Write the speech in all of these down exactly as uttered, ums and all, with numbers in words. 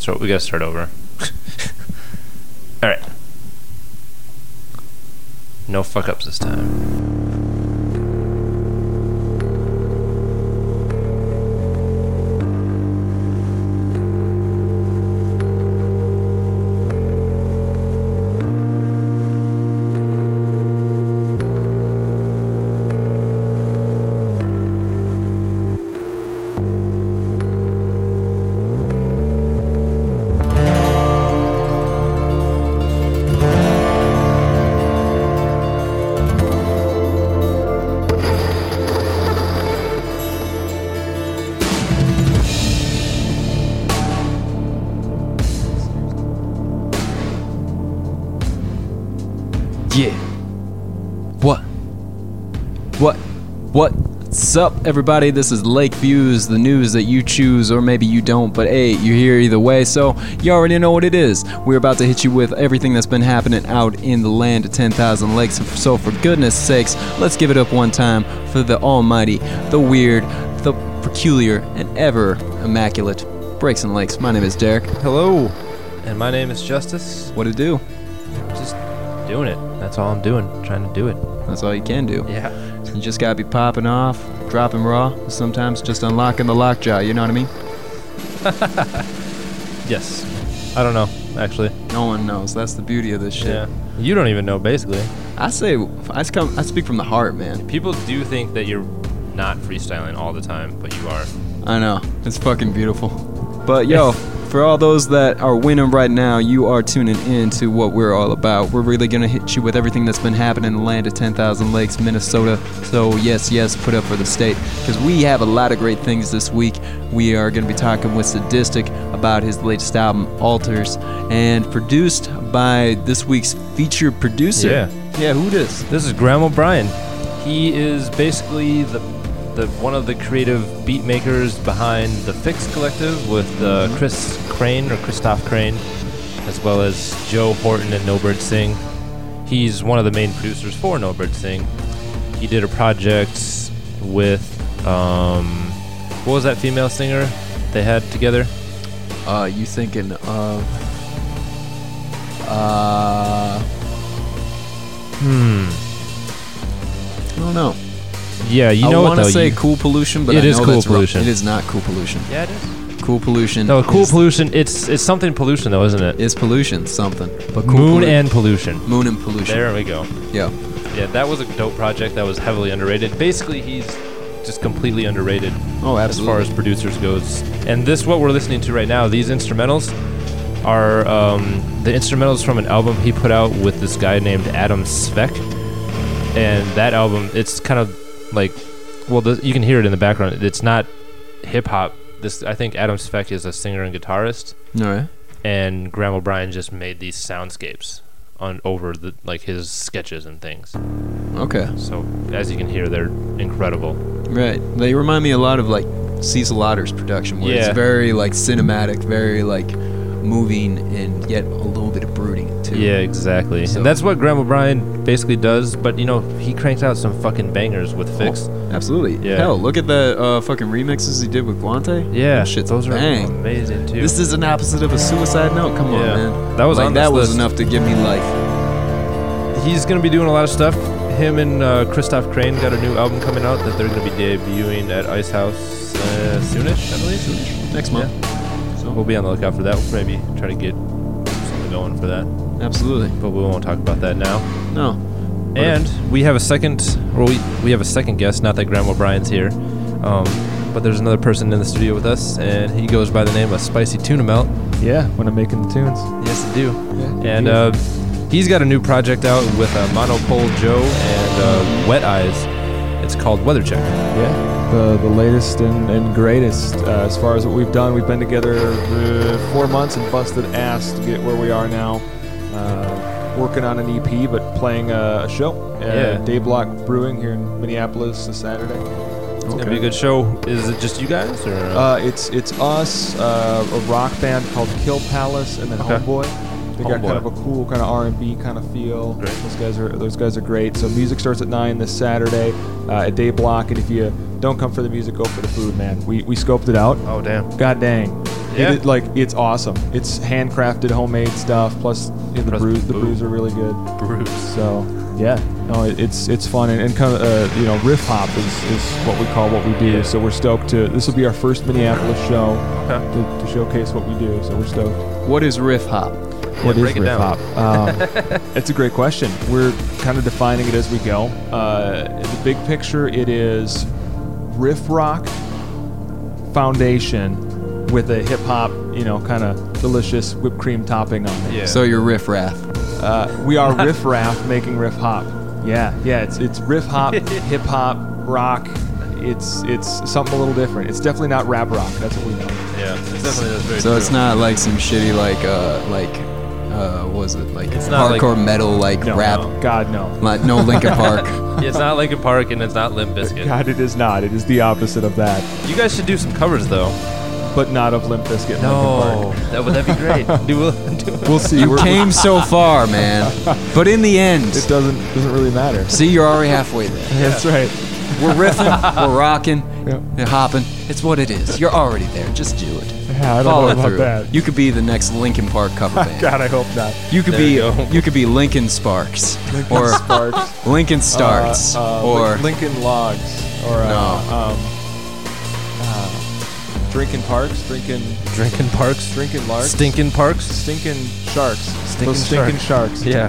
So we gotta start over. All right. No fuck ups this time. What's up, everybody? This is Lake Views, the news that you choose, or maybe you don't, but hey, you're here either way, so you already know what it is. We're about to hit you with everything that's been happening out in the land of ten thousand lakes, so for goodness sakes, let's give it up one time for the almighty, the weird, the peculiar, and ever immaculate Breaks and Lakes. My name is Derek. Hello. And my name is Justice. What to do? Just doing it. That's all I'm doing, trying to do it. That's all you can do. Yeah. You just gotta be popping off, dropping raw, sometimes just unlocking the lockjaw, you know what I mean? Yes. I don't know, actually. No one knows. That's the beauty of this shit. Yeah. You don't even know, basically. I say, I, come, I speak from the heart, man. People do think that you're not freestyling all the time, but you are. I know. It's fucking beautiful. But yo, for all those that are winning right now, you are tuning in to what we're all about. We're really going to hit you with everything that's been happening in the land of ten thousand lakes, Minnesota. So yes, yes, put up for the state, because we have a lot of great things this week. We are going to be talking with Sadistik about his latest album, Altars, and produced by this week's featured producer. Yeah. Yeah, who this? This is Graham O'Brien. He is basically the The, one of the creative beat makers behind the Fix Collective with uh, Chris Crane or Christof Krane, as well as Joe Horton and No Birds Sing. He's one of the main producers for No Birds Sing. He did a project with um, what was that female singer they had together? Uh, you thinking of uh, hmm? I don't know. Yeah, you know what, though. I want to say you, Cool Pollution, but it I is know Cool Pollution. Wrong. It is not Cool Pollution. Yeah, it is. Cool Pollution. No, Cool Pollution. It's it's something pollution, though, isn't it? It's pollution, something. But cool Moon pollution. and pollution. Moon and pollution. There we go. Yeah. Yeah, that was a dope project that was heavily underrated. Basically, he's just completely underrated. Oh, absolutely. As far as producers goes, and this what we're listening to right now. These instrumentals are um, the instrumentals from an album he put out with this guy named Adam Svec, and that album it's kind of. Like, well, the, you can hear it in the background. It's not hip hop. This, I think, Adam Svec is a singer and guitarist. All right. And Graham O'Brien just made these soundscapes on over the like his sketches and things. Okay. So as you can hear, they're incredible. Right. They remind me a lot of like Cecil Otter's production, where yeah. it's very like cinematic, very like moving, and yet a little bit of brooding too. Yeah, exactly. So. And that's what Graham O'Brien basically does, but you know, he cranks out some fucking bangers with Fix. Oh, absolutely. Yeah. Hell, look at the uh, fucking remixes he did with Guante. Yeah. That shit, those bang. are amazing too. This is an opposite of a suicide note. Come yeah. on, man. That was like, on that was list. enough to give me life. He's gonna be doing a lot of stuff. Him and uh, Christof Krane got a new album coming out that they're gonna be debuting at Icehouse uh, soonish, I believe. Soonish. Next month. Yeah. We'll be on the lookout for that. We'll maybe try to get something going for that. Absolutely. But we won't talk about that now. No. What and if? we have a second, or we, we have a second guest. Not that Graham O'Brien's here, um, but there's another person in the studio with us, and he goes by the name of Spicy Tuna Melt. Yeah, when I'm making the tunes. Yes, I do. Yeah, and uh, he's got a new project out with uh, Monopole Joe and uh, Wet Eyes. It's called Weather Check. Yeah. The, the latest and, and greatest uh, as far as what we've done. We've been together uh, four months and busted ass to get where we are now. Uh, working on an E P, but playing a, a show at yeah. Dayblock Brewing here in Minneapolis this Saturday. It's okay. Gonna be a good show. Is it just you guys? Or? Uh, it's it's us, uh, a rock band called Kill Palace, and then okay. Homeboy. They got kind of a cool kind of R and B kind of feel. Great. Those guys are those guys are great. So music starts at nine this Saturday uh, at Dayblock, and if you don't come for the music, go for the food, man. We we scoped it out. Oh damn. God dang. Yeah. It, it, like, it's awesome. It's handcrafted, homemade stuff. Plus, you know, the brews, the brews are really good. Brews. So, yeah. No, it, it's it's fun and, and kind of uh, you know, riff hop is, is what we call what we do. Yeah. So we're stoked to. This will be our first Minneapolis show okay. to, to showcase what we do. So we're stoked. What is riff hop? What yeah, is riff hop? Um, it's a great question. We're kind of defining it as we go. Uh, the big picture, it is riff rock foundation with a hip hop, you know, kind of delicious whipped cream topping on it. Yeah. So you're riff raff. Uh, we are riff raff making riff hop. Yeah, yeah. It's it's riff hop, hip hop, rock. It's it's something a little different. It's definitely not rap rock. That's what we know. Yeah, it's definitely that's very. So true. It's not like some shitty like uh like uh what was it like it's hardcore like, metal like no, rap. No. God no. Not, no Linkin Park. Yeah, it's not Linkin Park and it's not Limp Bizkit. God, it is not. It is the opposite of that. You guys should do some covers though. But not of Limp Bizkit. No, that would that be great? do we'll, do we'll see. You came so far, man. But in the end, it doesn't doesn't really matter. See, you're already halfway there. Yeah. That's right. We're riffing, we're rocking, yeah. and hopping. It's what it is. You're already there. Just do it. Yeah, I don't Follow know about through. That. You could be the next Linkin Park cover band. God, I hope not. You could there be you, you could be Linkin Sparks Lincoln or Sparks. Linkin Starts uh, uh, or Linkin Logs or uh, no. um, uh, Drinking Parks, drinking, drinking Parks, drinking Larks, stinking Parks, stinking Sharks, stinking, stinking Sharks. Yeah,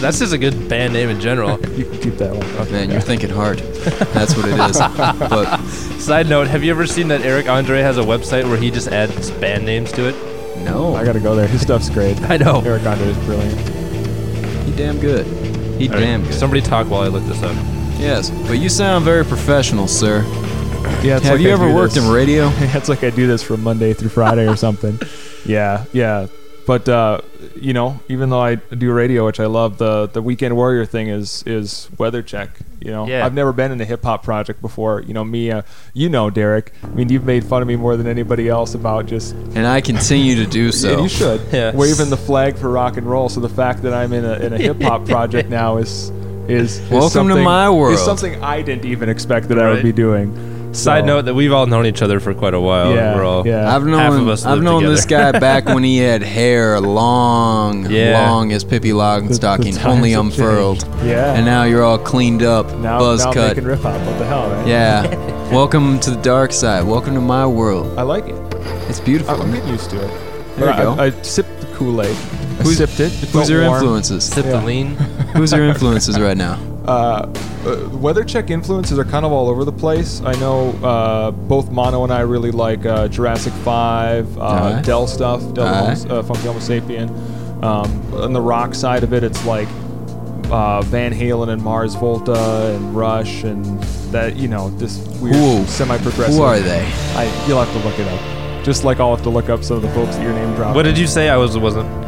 that's just a good band name in general. You can keep that one. Okay, man, yeah. You're thinking hard. That's what it is. But side note: have you ever seen that Eric Andre has a website where he just adds band names to it? No, I gotta go there. His stuff's great. I know. Eric Andre is brilliant. He damn good. He All damn right. good. Somebody talk while I look this up. Yes, but you sound very professional, sir. Yeah, it's Have like you I ever worked this. in radio? It's like I do this from Monday through Friday or something. Yeah, yeah. But, uh, you know, even though I do radio, which I love, the, the Weekend Warrior thing is is Weather Check. You know, yeah. I've never been in a hip-hop project before. You know, me, uh, you know, Derek. I mean, you've made fun of me more than anybody else about just... And I continue to do so. And you should. Yes. Waving the flag for rock and roll. So the fact that I'm in a, in a hip-hop project now is... is, is Welcome to my world. Is something I didn't even expect that right. I would be doing. Side so. note that we've all known each other for quite a while. Yeah, We're all, yeah. I've known, half of us I've known together. This guy back when he had hair long, yeah. long as Pippi Longstocking, only unfurled. Yeah. And now you're all cleaned up, now, buzz now cut. Now making rip hop. What the hell, man? Yeah. Welcome to the dark side. Welcome to my world. I like it. It's beautiful. I'm getting used to it. There you go. I, I sipped the Kool-Aid. I Who's, sipped it. Who's your warm. influences? Sip yeah. the lean. Who's your influences right now? Uh, uh, Weather Check influences are kind of all over the place. I know uh, both Mono and I really like uh, Jurassic five, uh, right. Dell stuff, Dell right. uh, Funky Homo Sapien. Um, on the rock side of it, it's like uh, Van Halen and Mars Volta and Rush and that, you know, this weird Ooh. semi-progressive. Who are they? I, you'll have to look it up. Just like I'll have to look up some of the folks that your name dropped. What did you say? I was, wasn't...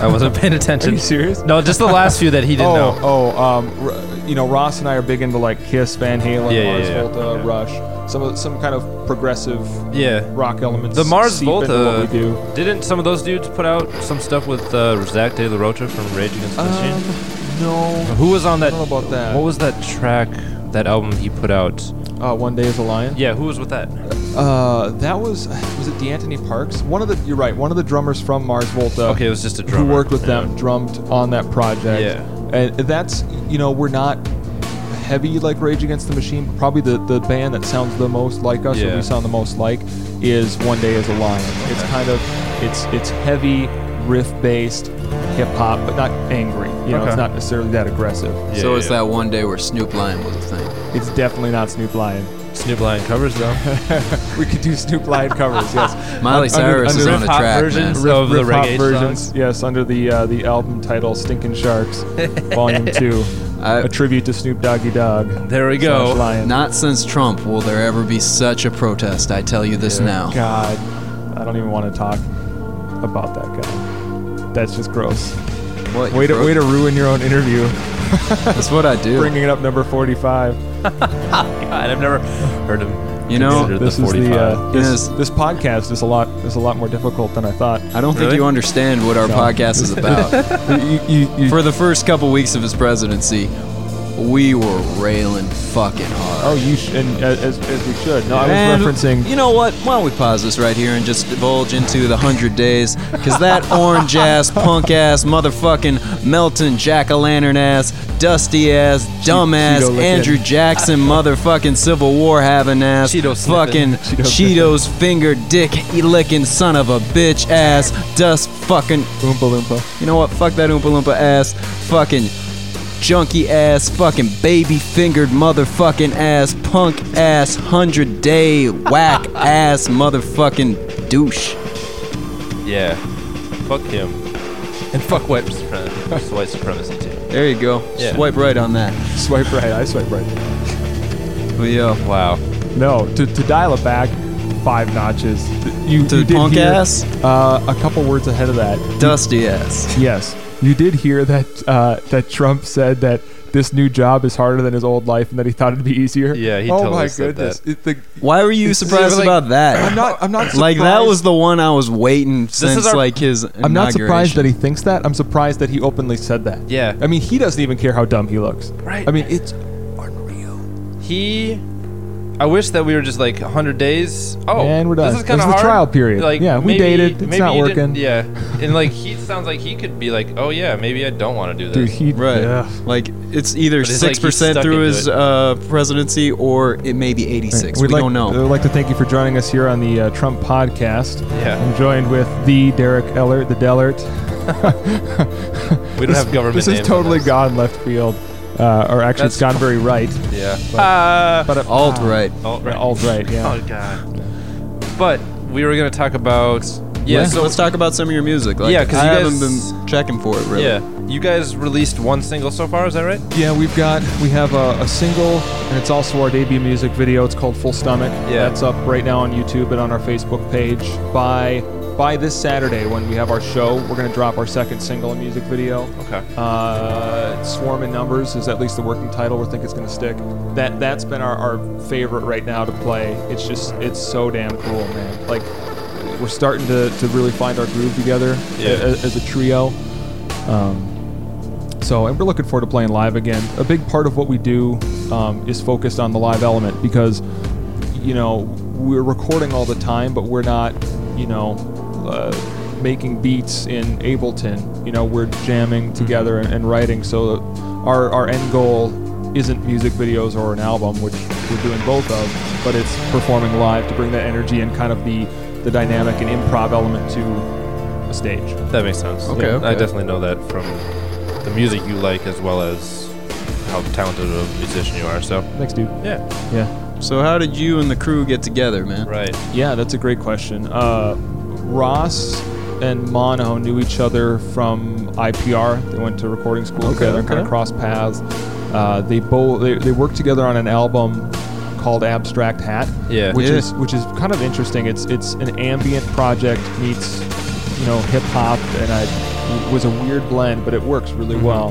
I wasn't paying attention. Are you serious? No, just the last few that he didn't oh, know. Oh, um, you know, Ross and I are big into like KISS, Van Halen, yeah, Mars yeah, Volta, yeah. Rush, some some kind of progressive yeah. rock elements. The Mars Volta, what we do. Didn't some of those dudes put out some stuff with uh, Zach De La Rocha from Rage Against the Machine? Um, no. Who was on that? I don't know about that. What was that track, that album he put out? Uh, One Day is a Lion? Yeah, who was with that? Uh, that was, was it DeAntony Parks? One of the, you're right, one of the drummers from Mars Volta. Okay, it was just a drummer. Who worked with yeah. them, drummed on that project. Yeah. And that's, you know, we're not heavy like Rage Against the Machine, but probably the, the band that sounds the most like us, yeah. or we sound the most like, is One Day is a Lion. Okay. It's kind of, it's it's heavy, riff-based, hip-hop, but not angry. You know, okay. It's not necessarily that aggressive. Yeah, so yeah, it's yeah. that one day where Snoop Lion was a thing. It's definitely not Snoop Lion. Snoop Lion covers, though. We could do Snoop Lion covers, yes. Miley Cyrus under, under is on a track, versions man. Of riff, the reggae versions, songs. Yes, under the uh, the album title Stinkin' Sharks, Volume two. I, a tribute to Snoop Doggy Dogg. There we go. Lion. Not since Trump will there ever be such a protest, I tell you this Dear now. God, I don't even want to talk about that guy. That's just gross. What, way, to, way to ruin your own interview. That's what I do. Bringing it up number forty-five. God, I've never heard of. You know, this the is the uh, this, yes. this podcast is a lot is a lot more difficult than I thought. I don't really? think you understand what our no. podcast is about. you, you, you, For the first couple weeks of his presidency, we were railing fucking hard. Oh, you sh- and as, as we should. No, I was and referencing... You know what? Why don't we pause this right here and just divulge into the hundred days? Because that orange-ass, punk-ass, motherfucking Melton jack-o'-lantern-ass, dusty-ass, dumb-ass, Andrew Jackson motherfucking Civil War having-ass, fucking Cheetos finger dick-licking son of a bitch-ass, dust fucking... Oompa Loompa. You know what? Fuck that Oompa Loompa-ass fucking... junky ass fucking baby fingered motherfucking ass punk ass hundred day whack ass motherfucking douche. Yeah, fuck him and fuck white supremacy, white supremacy too. There you go. Yeah. Swipe right on that. Swipe right. I swipe right. But yeah. Wow. No, to to dial it back five notches. You to you did punk hear, ass. Uh, a couple words ahead of that. Dusty ass. Yes. You did hear that uh, that Trump said that this new job is harder than his old life, and that he thought it'd be easier. Yeah, he totally oh my said goodness. That. It, the, Why were you surprised like, about that? I'm not. I'm not surprised. Like that was the one I was waiting since our, like his. Inauguration. I'm not surprised that he thinks that. I'm surprised that he openly said that. Yeah. I mean, he doesn't even care how dumb he looks. Right. I mean, it's unreal. He. I wish that we were just like one hundred days. Oh, and we're done. This is kind of hard. It's the trial period. Like, yeah, we maybe, dated. It's not working. Yeah, and like he sounds like he could be like, oh yeah, maybe I don't want to do this. Dude, he, right. Yeah. Like it's either it's six like percent through his uh, presidency or it may be eighty-six. Right. We like, don't know. I'd like to thank you for joining us here on the uh, Trump podcast. Yeah, I'm joined with the Derek Ellert, the Dellert. We don't this, have government. This names is totally gone left field. Uh, or actually, That's it's gone very right. Yeah. But, uh, but, uh, alt right. Alt right. Alt right. Yeah. Oh god. But we were gonna talk about. Yeah. Let's, so let's talk about some of your music. Like, yeah, because you guys haven't been checking for it really. Yeah. You guys released one single so far. Is that right? Yeah, we've got we have a, a single, and it's also our debut music video. It's called Full Stomach. Yeah. That's up right now on YouTube and on our Facebook page. By by this Saturday when we have our show, we're going to drop our second single and music video. Okay. Uh, Swarm in Numbers is at least the working title. We think it's going to stick. That, that's been our, our favorite right now to play. It's just, it's so damn cool, man. Like, we're starting to, to really find our groove together yeah. as, as a trio. Um, so, and we're looking forward to playing live again. A big part of what we do um, is focused on the live element because, you know, we're recording all the time, but we're not, you know... Uh, making beats in Ableton, you know, we're jamming together and, and writing. So our our end goal isn't music videos or an album, which we're doing both of, but it's performing live to bring that energy and kind of the the dynamic and improv element to a stage. That makes sense. Okay, yeah, okay. I definitely know that from the music you like as well as how talented of a musician you are. So thanks, dude. Yeah, yeah. So how did you and the crew get together, man? Right. Yeah, that's a great question. Uh, Ross and Mono knew each other from I P R. They went to recording school okay, together and okay. kind of crossed paths. Uh, they both they, they worked together on an album called Abstract Hat, yeah. which yeah. is which is kind of interesting. It's it's an ambient project meets you know hip hop, and I, it was a weird blend, but it works really mm-hmm. well.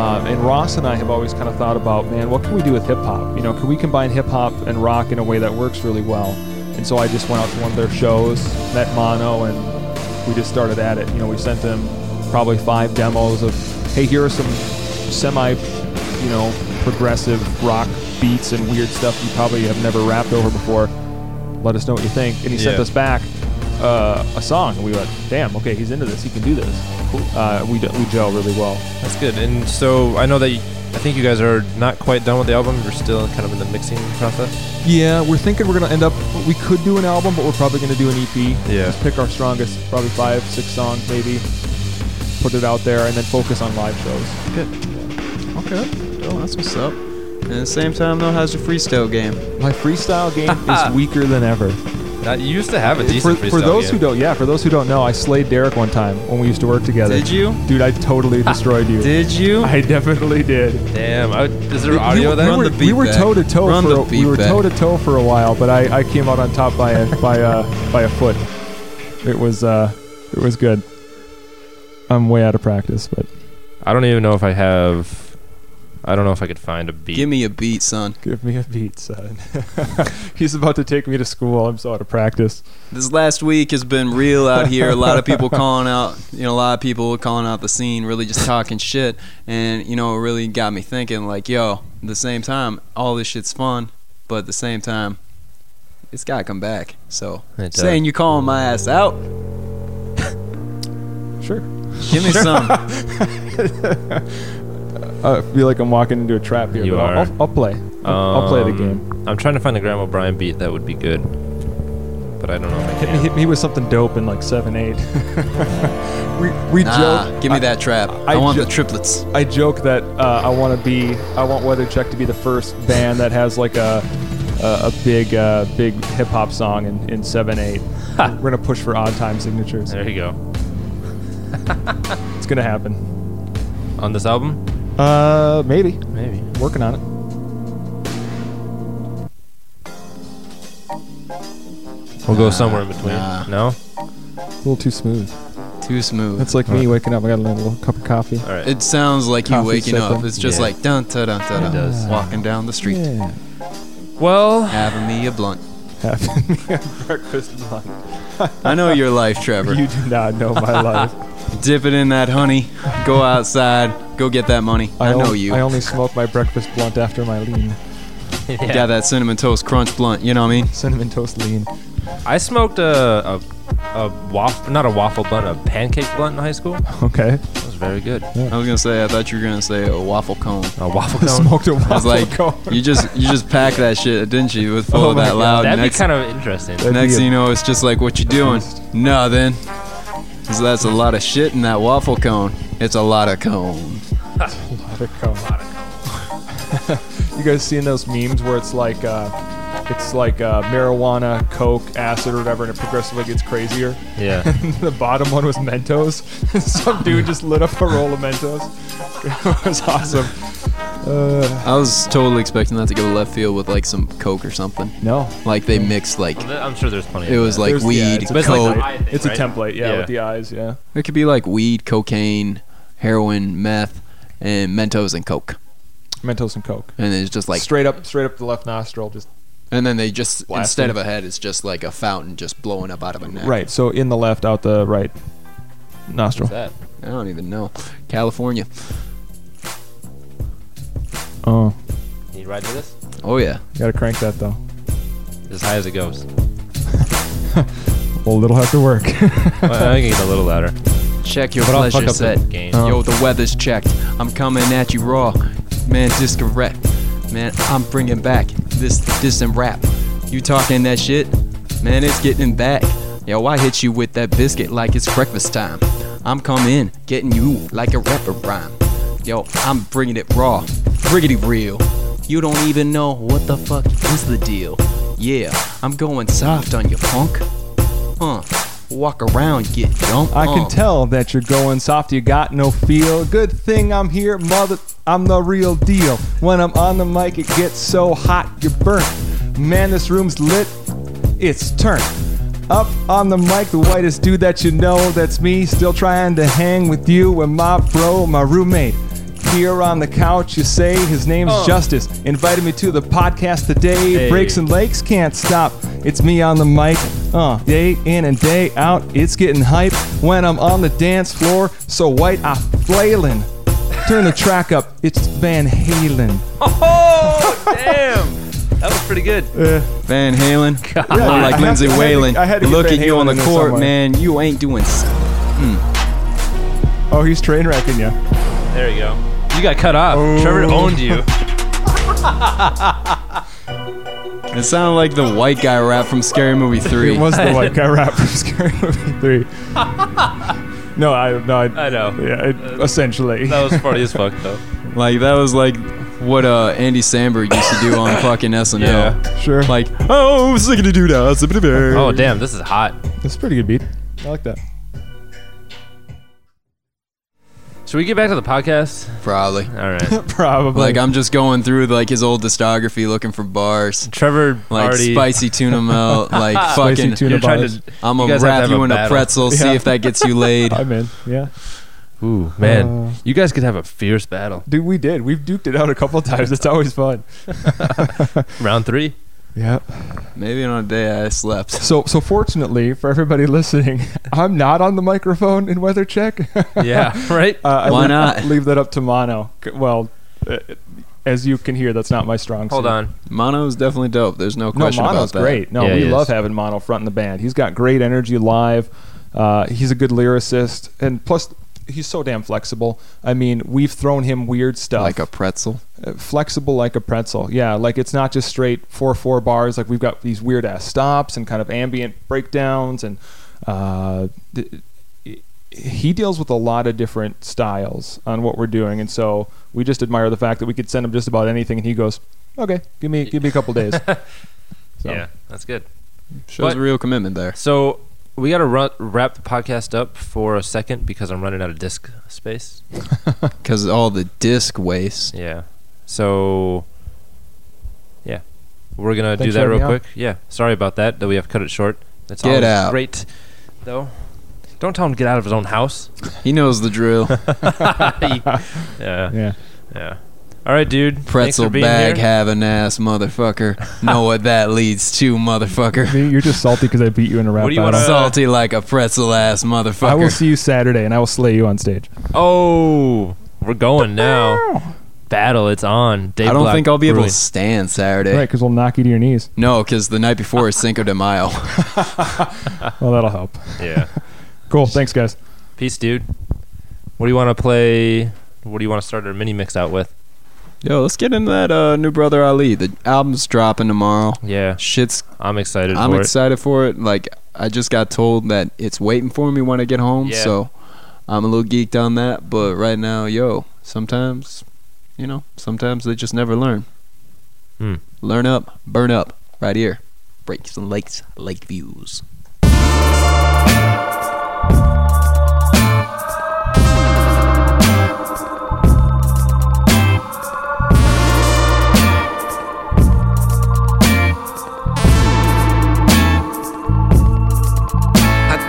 Um, and Ross and I have always kind of thought about, man, what can we do with hip hop? You know, can we combine hip hop and rock in a way that works really well? And so I just went out to one of their shows, met Mono, and we just started at it. You know, we sent him probably five demos of, hey, here are some semi, you know, progressive rock beats and weird stuff you probably have never rapped over before. Let us know what you think. And he yeah. sent us back uh, a song. And we went, damn, okay, he's into this. He can do this. Cool. Uh, we, we gel really well. That's good. And so I know that... You- I think you guys are not quite done with the album. You're still kind of in the mixing process. Yeah, we're thinking we're going to end up... We could do an album, but we're probably going to do an E P. Yeah. Just pick our strongest, probably five, six songs maybe. Put it out there and then focus on live shows. Good. Okay. Oh, that's what's up. And at the same time, though, how's your freestyle game? My freestyle game is weaker than ever. Now, you used to have a decent for, freestyle for those game. who don't, yeah, for those who don't know, I slayed Derek one time when we used to work together. Did you, dude? I totally destroyed you. Did you? I definitely did. Damn. I, is there we, audio we, that? We, we were toe to toe for a, we were toe to toe for a while, but I, I came out on top by a by a by a foot. It was uh, it was good. I'm way out of practice, but I don't even know if I have I don't know if I could find a beat. Give me a beat, son. Give me a beat, son. He's about to take me to school. I'm so out of practice. This last week has been real out here. A lot of people calling out, you know, a lot of people calling out the scene, really just talking shit. And, you know, it really got me thinking, like, yo, at the same time, all this shit's fun, but at the same time, it's got to come back. So, saying you calling my ass out? Sure. Give me sure. some. I feel like I'm walking into a trap here, you but I'll, I'll, I'll play. I'll, um, I'll play the game. I'm trying to find a Graham O'Brien beat that would be good, but I don't know if I can. Hit me, hit me with something dope in like seven eight. we we nah, joke. Give me I, that trap. I, I want jo- the triplets. I joke that uh, I want to be. I want Weather Check to be the first band that has like a a, a big uh, big hip hop song in in seven eight. Huh. We're gonna push for odd time signatures. There you go. It's gonna happen. On this album. Uh, maybe. Maybe. Working on it. We'll go uh, somewhere in between. Nah. No? A little too smooth. Too smooth. That's like huh. me waking up. I got a little cup of coffee. All right. It sounds like coffee you waking sipping. Up. It's just yeah. like dun ta dun ta dun. It does. Walking down the street. Yeah. Well. Having me a blunt. Having me a breakfast blunt. I know your life, Trevor. You do not know my life. Dip it in that honey. Go outside. Go get that money. I, I know only, you. I only smoke my breakfast blunt after my lean. Yeah. You got that cinnamon toast crunch blunt. You know what I mean? Cinnamon toast lean. I smoked a a, a waffle, not a waffle blunt, a pancake blunt in high school. Okay. That was very good. Yeah. I was gonna say. I thought you were gonna say a waffle cone. A waffle cone. Smoked a waffle I was like, cone. You just you just packed that shit, didn't you? With full oh of that loud. That'd next, be kind of interesting. Next thing you know, it's just like, what you doing? Nothing. So that's a lot of shit in that waffle cone. It's a lot of cone. It's a lot of cone. Lot of cone. You guys seen those memes where it's like, uh, it's like uh, marijuana, coke, acid, or whatever, and it progressively gets crazier? Yeah. The bottom one was Mentos. Some dude just lit up a roll of Mentos. It was awesome. Uh, I was totally expecting that to go left field with like some coke or something. No, like they mixed like. I'm sure there's plenty. It was like there's, weed, yeah, it's coke. Like eye thing, it's right? A template, yeah, yeah, with the eyes, yeah. It could be like weed, cocaine, heroin, meth, and Mentos and coke. Mentos and coke. And it's just like straight up, straight up the left nostril, just. And then they just blasting. Instead of a head, it's just like a fountain just blowing up out of a neck. Right. So in the left, out the right nostril. What's that? I don't even know. California. Oh. Can you ride to this? Oh, yeah. You gotta crank that, though. As high as it goes. Well, it'll have to work. Well, I think it's a little louder. Check your but pleasure set. Oh. Yo, the weather's checked. I'm coming at you raw. Man, discorrect. Man, I'm bringing back this diss and rap. You talking that shit? Man, it's getting back. Yo, I hit you with that biscuit like it's breakfast time. I'm coming, getting you like a rapper rhyme. Yo, I'm bringing it raw, friggity real. You don't even know what the fuck is the deal. Yeah, I'm going soft on your punk. Huh, walk around, get dumped. I can tell that you're going soft, you got no feel. Good thing I'm here, mother, I'm the real deal. When I'm on the mic, it gets so hot, you're burnt. Man, this room's lit, it's turned. Up on the mic, the whitest dude that you know, that's me, still trying to hang with you and my bro, my roommate. Here on the couch, you say his name's oh. Justice. Invited me to the podcast today. Hey. Breaks and lakes can't stop. It's me on the mic. Uh, day in and day out, it's getting hype. When I'm on the dance floor, so white I'm flailing. Turn the track up. It's Van Halen. Oh, damn. That was pretty good. Uh, Van Halen. God. Really? Like Lindsay to, Whalen. I had to, I had to look Van at Halen you on the court, somewhere. Man. You ain't doing. S- mm. Oh, he's train wrecking you. There you go. You got cut off. Oh. Trevor owned you. It sounded like the white guy rap from Scary Movie three. It was the white guy rap from Scary Movie three. No, I no, I, I know. Yeah, it, uh, essentially. That was funny as fuck, though. Like, that was like what uh, Andy Samberg used to do on fucking S N L. Yeah, sure. Like, oh, sick to do now. Oh, damn, this is hot. That's a pretty good beat. I like that. Should we get back to the podcast? Probably. All right. Probably. Like, I'm just going through, like, his old discography looking for bars. Trevor like already... Spicy tuna melt. Like, fucking... Tuna bars. To, I'm going to wrap you in a pretzel, yeah. See if that gets you laid. I'm in, yeah. Ooh, man. Uh, you guys could have a fierce battle. Dude, we did. We've duked it out a couple of times. It's always fun. Round three? Yeah. Maybe on a day I slept. So so fortunately for everybody listening, I'm not on the microphone in Weather Check. Yeah, right? Uh, Why I leave, not? Leave that up to Mono. Well, uh, as you can hear, that's not my strong suit. Hold on. Mono's definitely dope. There's no question no, about that. No, Mono's great. No, yeah, we love having Mono fronting the band. He's got great energy live. Uh, he's a good lyricist. And plus... he's so damn flexible. I mean, we've thrown him weird stuff. Like a pretzel? Flexible like a pretzel, yeah. Like, it's not just straight four four bars. Like, we've got these weird-ass stops and kind of ambient breakdowns. And uh, he deals with a lot of different styles on what we're doing. And so we just admire the fact that we could send him just about anything, and he goes, okay, give me give me a couple days. So, yeah, that's good. Shows but, a real commitment there. So... we got to run, wrap the podcast up for a second because I'm running out of disk space. Because all the disk waste. Yeah. So, yeah. We're going to do that real quick. Out. Yeah. Sorry about that, though we have cut it short. That's get all out. Great, though. Don't tell him to get out of his own house. He knows the drill. Yeah. Yeah. Yeah. All right, dude. Pretzel bag having ass motherfucker. Know what that leads to, motherfucker. You're just salty because I beat you in a rap battle. Salty like a pretzel ass motherfucker. I will see you Saturday, and I will slay you on stage. Oh, we're going now. Battle, it's on. Dayblock I don't think I'll be brewing. Able to stand Saturday. Right, because we'll knock you to your knees. No, because the night before is Cinco de Mayo. Well, that'll help. Yeah. Cool. Thanks, guys. Peace, dude. What do you want to play? What do you want to start our mini mix out with? Yo, let's get into that uh, New Brother Ali. The album's dropping tomorrow. Yeah. Shit's... I'm excited I'm for it. I'm excited for it. Like, I just got told that it's waiting for me when I get home, yeah. So I'm a little geeked on that. But right now, yo, sometimes, you know, sometimes they just never learn. Hmm. Learn up, burn up, right here. Breaks and lakes, lake views.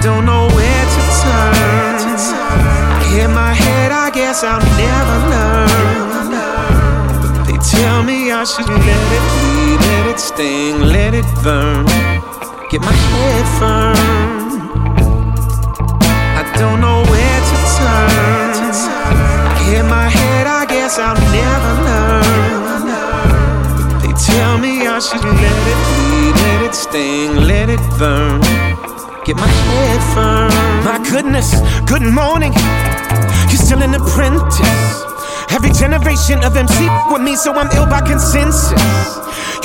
Don't know where to turn. I hit my head, I guess I'll never learn. But they tell me I should let it bleed, let it sting, let it burn. Get my head firm. I don't know where to turn. I hit my head, I guess I'll never learn. But they tell me I should let it bleed, let it sting, let it burn. Get my head firm. My goodness, good morning. You're still an apprentice. Every generation of M C with me, so I'm ill by consensus.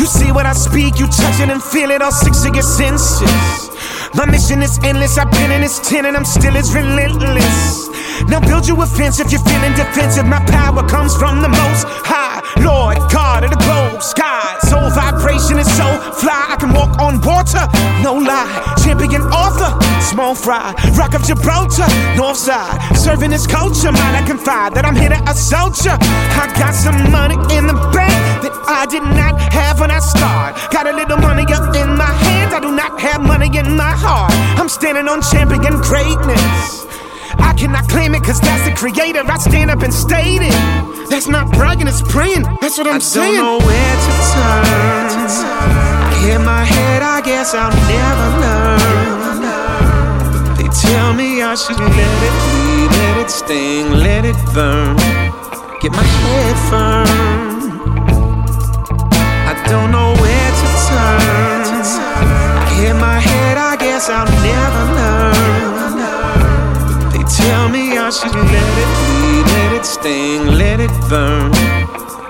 You see what I speak, you touch it and feel it, all six of your senses. My mission is endless, I've been in this tent and I'm still as relentless. Now build you a fence if you're feeling defensive. My power comes from the most high Lord, God of the globe, sky. Soul vibration is so fly, I can walk on water, no lie. Champion author, small fry, rock of Gibraltar, north side. Serving this culture, mind I confide that I'm here to assault ya. I got some money in the bank that I did not have when I started. Got a little money up in my hands, I do not have money in my heart. I'm standing on champion greatness. I cannot claim it cause that's the creator. I stand up and state it. That's not bragging, it's praying. That's what I'm I saying. I don't know where to turn. I hit my head, I guess I'll never learn. But they tell me I should let it bleed, let it sting, let it burn. Get my head firm. I don't know where to turn. I hit my head, I guess I'll never learn. Tell me I should let it bleed, let it sting, let it burn.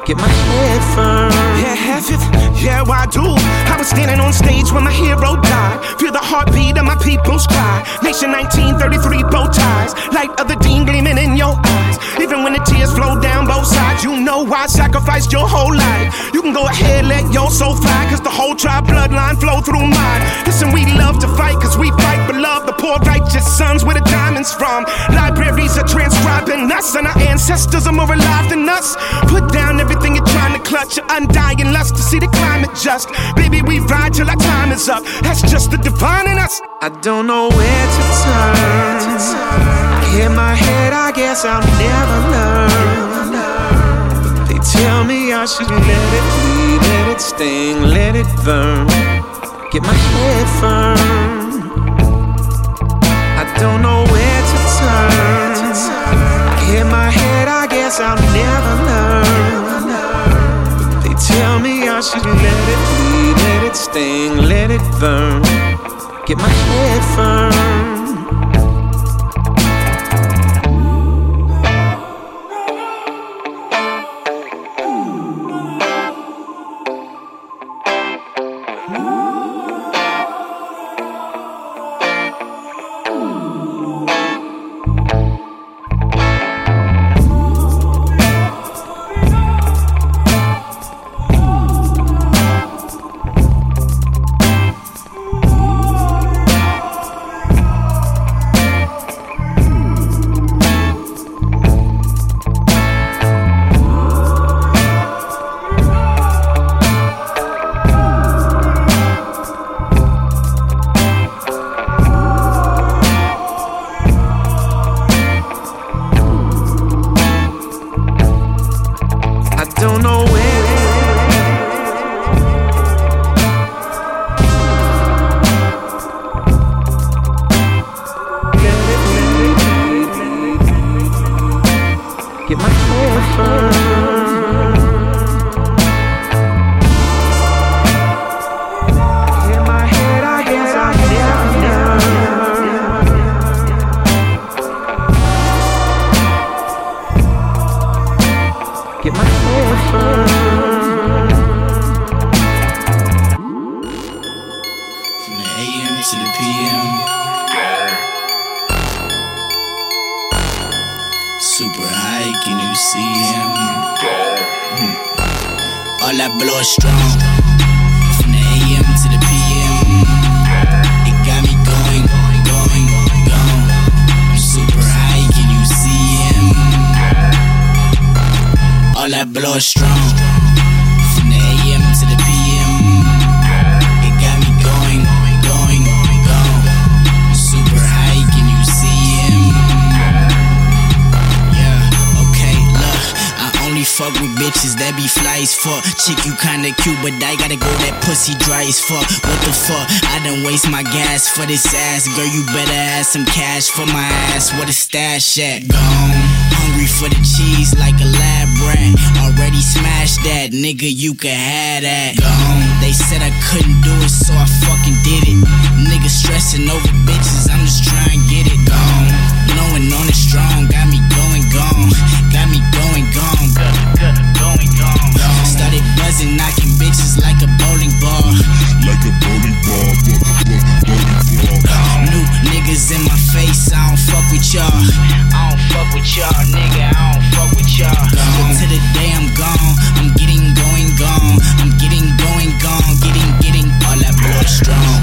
Get my head firm. Yeah, have it? Yeah, I do. I was standing on stage when my hero died. Feel the heartbeat of my people's cry. Nation nineteen thirty-three bow ties. Light of the dean gleaming in your eyes. Even when the tears flow down both sides, you know I sacrificed your whole life. You can go ahead, let your soul fly, cause the whole tribe bloodline flow through mine. Listen, we love to fight, cause we fight for love. The poor righteous sons where the diamonds from. Libraries are transcribing us, and our ancestors are more alive than us. Put down everything you're trying to clutch, your undying lust to see the climate just. Baby, we ride till our time is up. That's just the divine in us. I don't know where to turn. I hit my head, I guess things I'll never learn. But they tell me I should let it bleed, let it sting, let it burn. Get my head firm. I don't know where to turn. I hit my head, I guess I'll never learn. But they tell me I should let it bleed, let it sting, let it burn. Get my head firm. Fuck, what the fuck, I done waste my gas for this ass. Girl, you better have some cash for my ass. What a stash at? Gone. Hungry for the cheese like a lab rat. Already smashed that, nigga, you could have that. Gone. They said I couldn't do it, so I fucking did it. Nigga stressing over bitches, I'm just trying to get it. Gone. Blowing on it strong, got me going gone. Got me going gone. Got me going gone. Started buzzing, knocking bitches like a bowling ball. Like a bowling ball, bowling ball. New niggas in my face, I don't fuck with y'all. I don't fuck with y'all, nigga, I don't fuck with y'all. Gone. To the day I'm gone, I'm getting going gone. I'm getting going gone, getting, getting all that blood strong.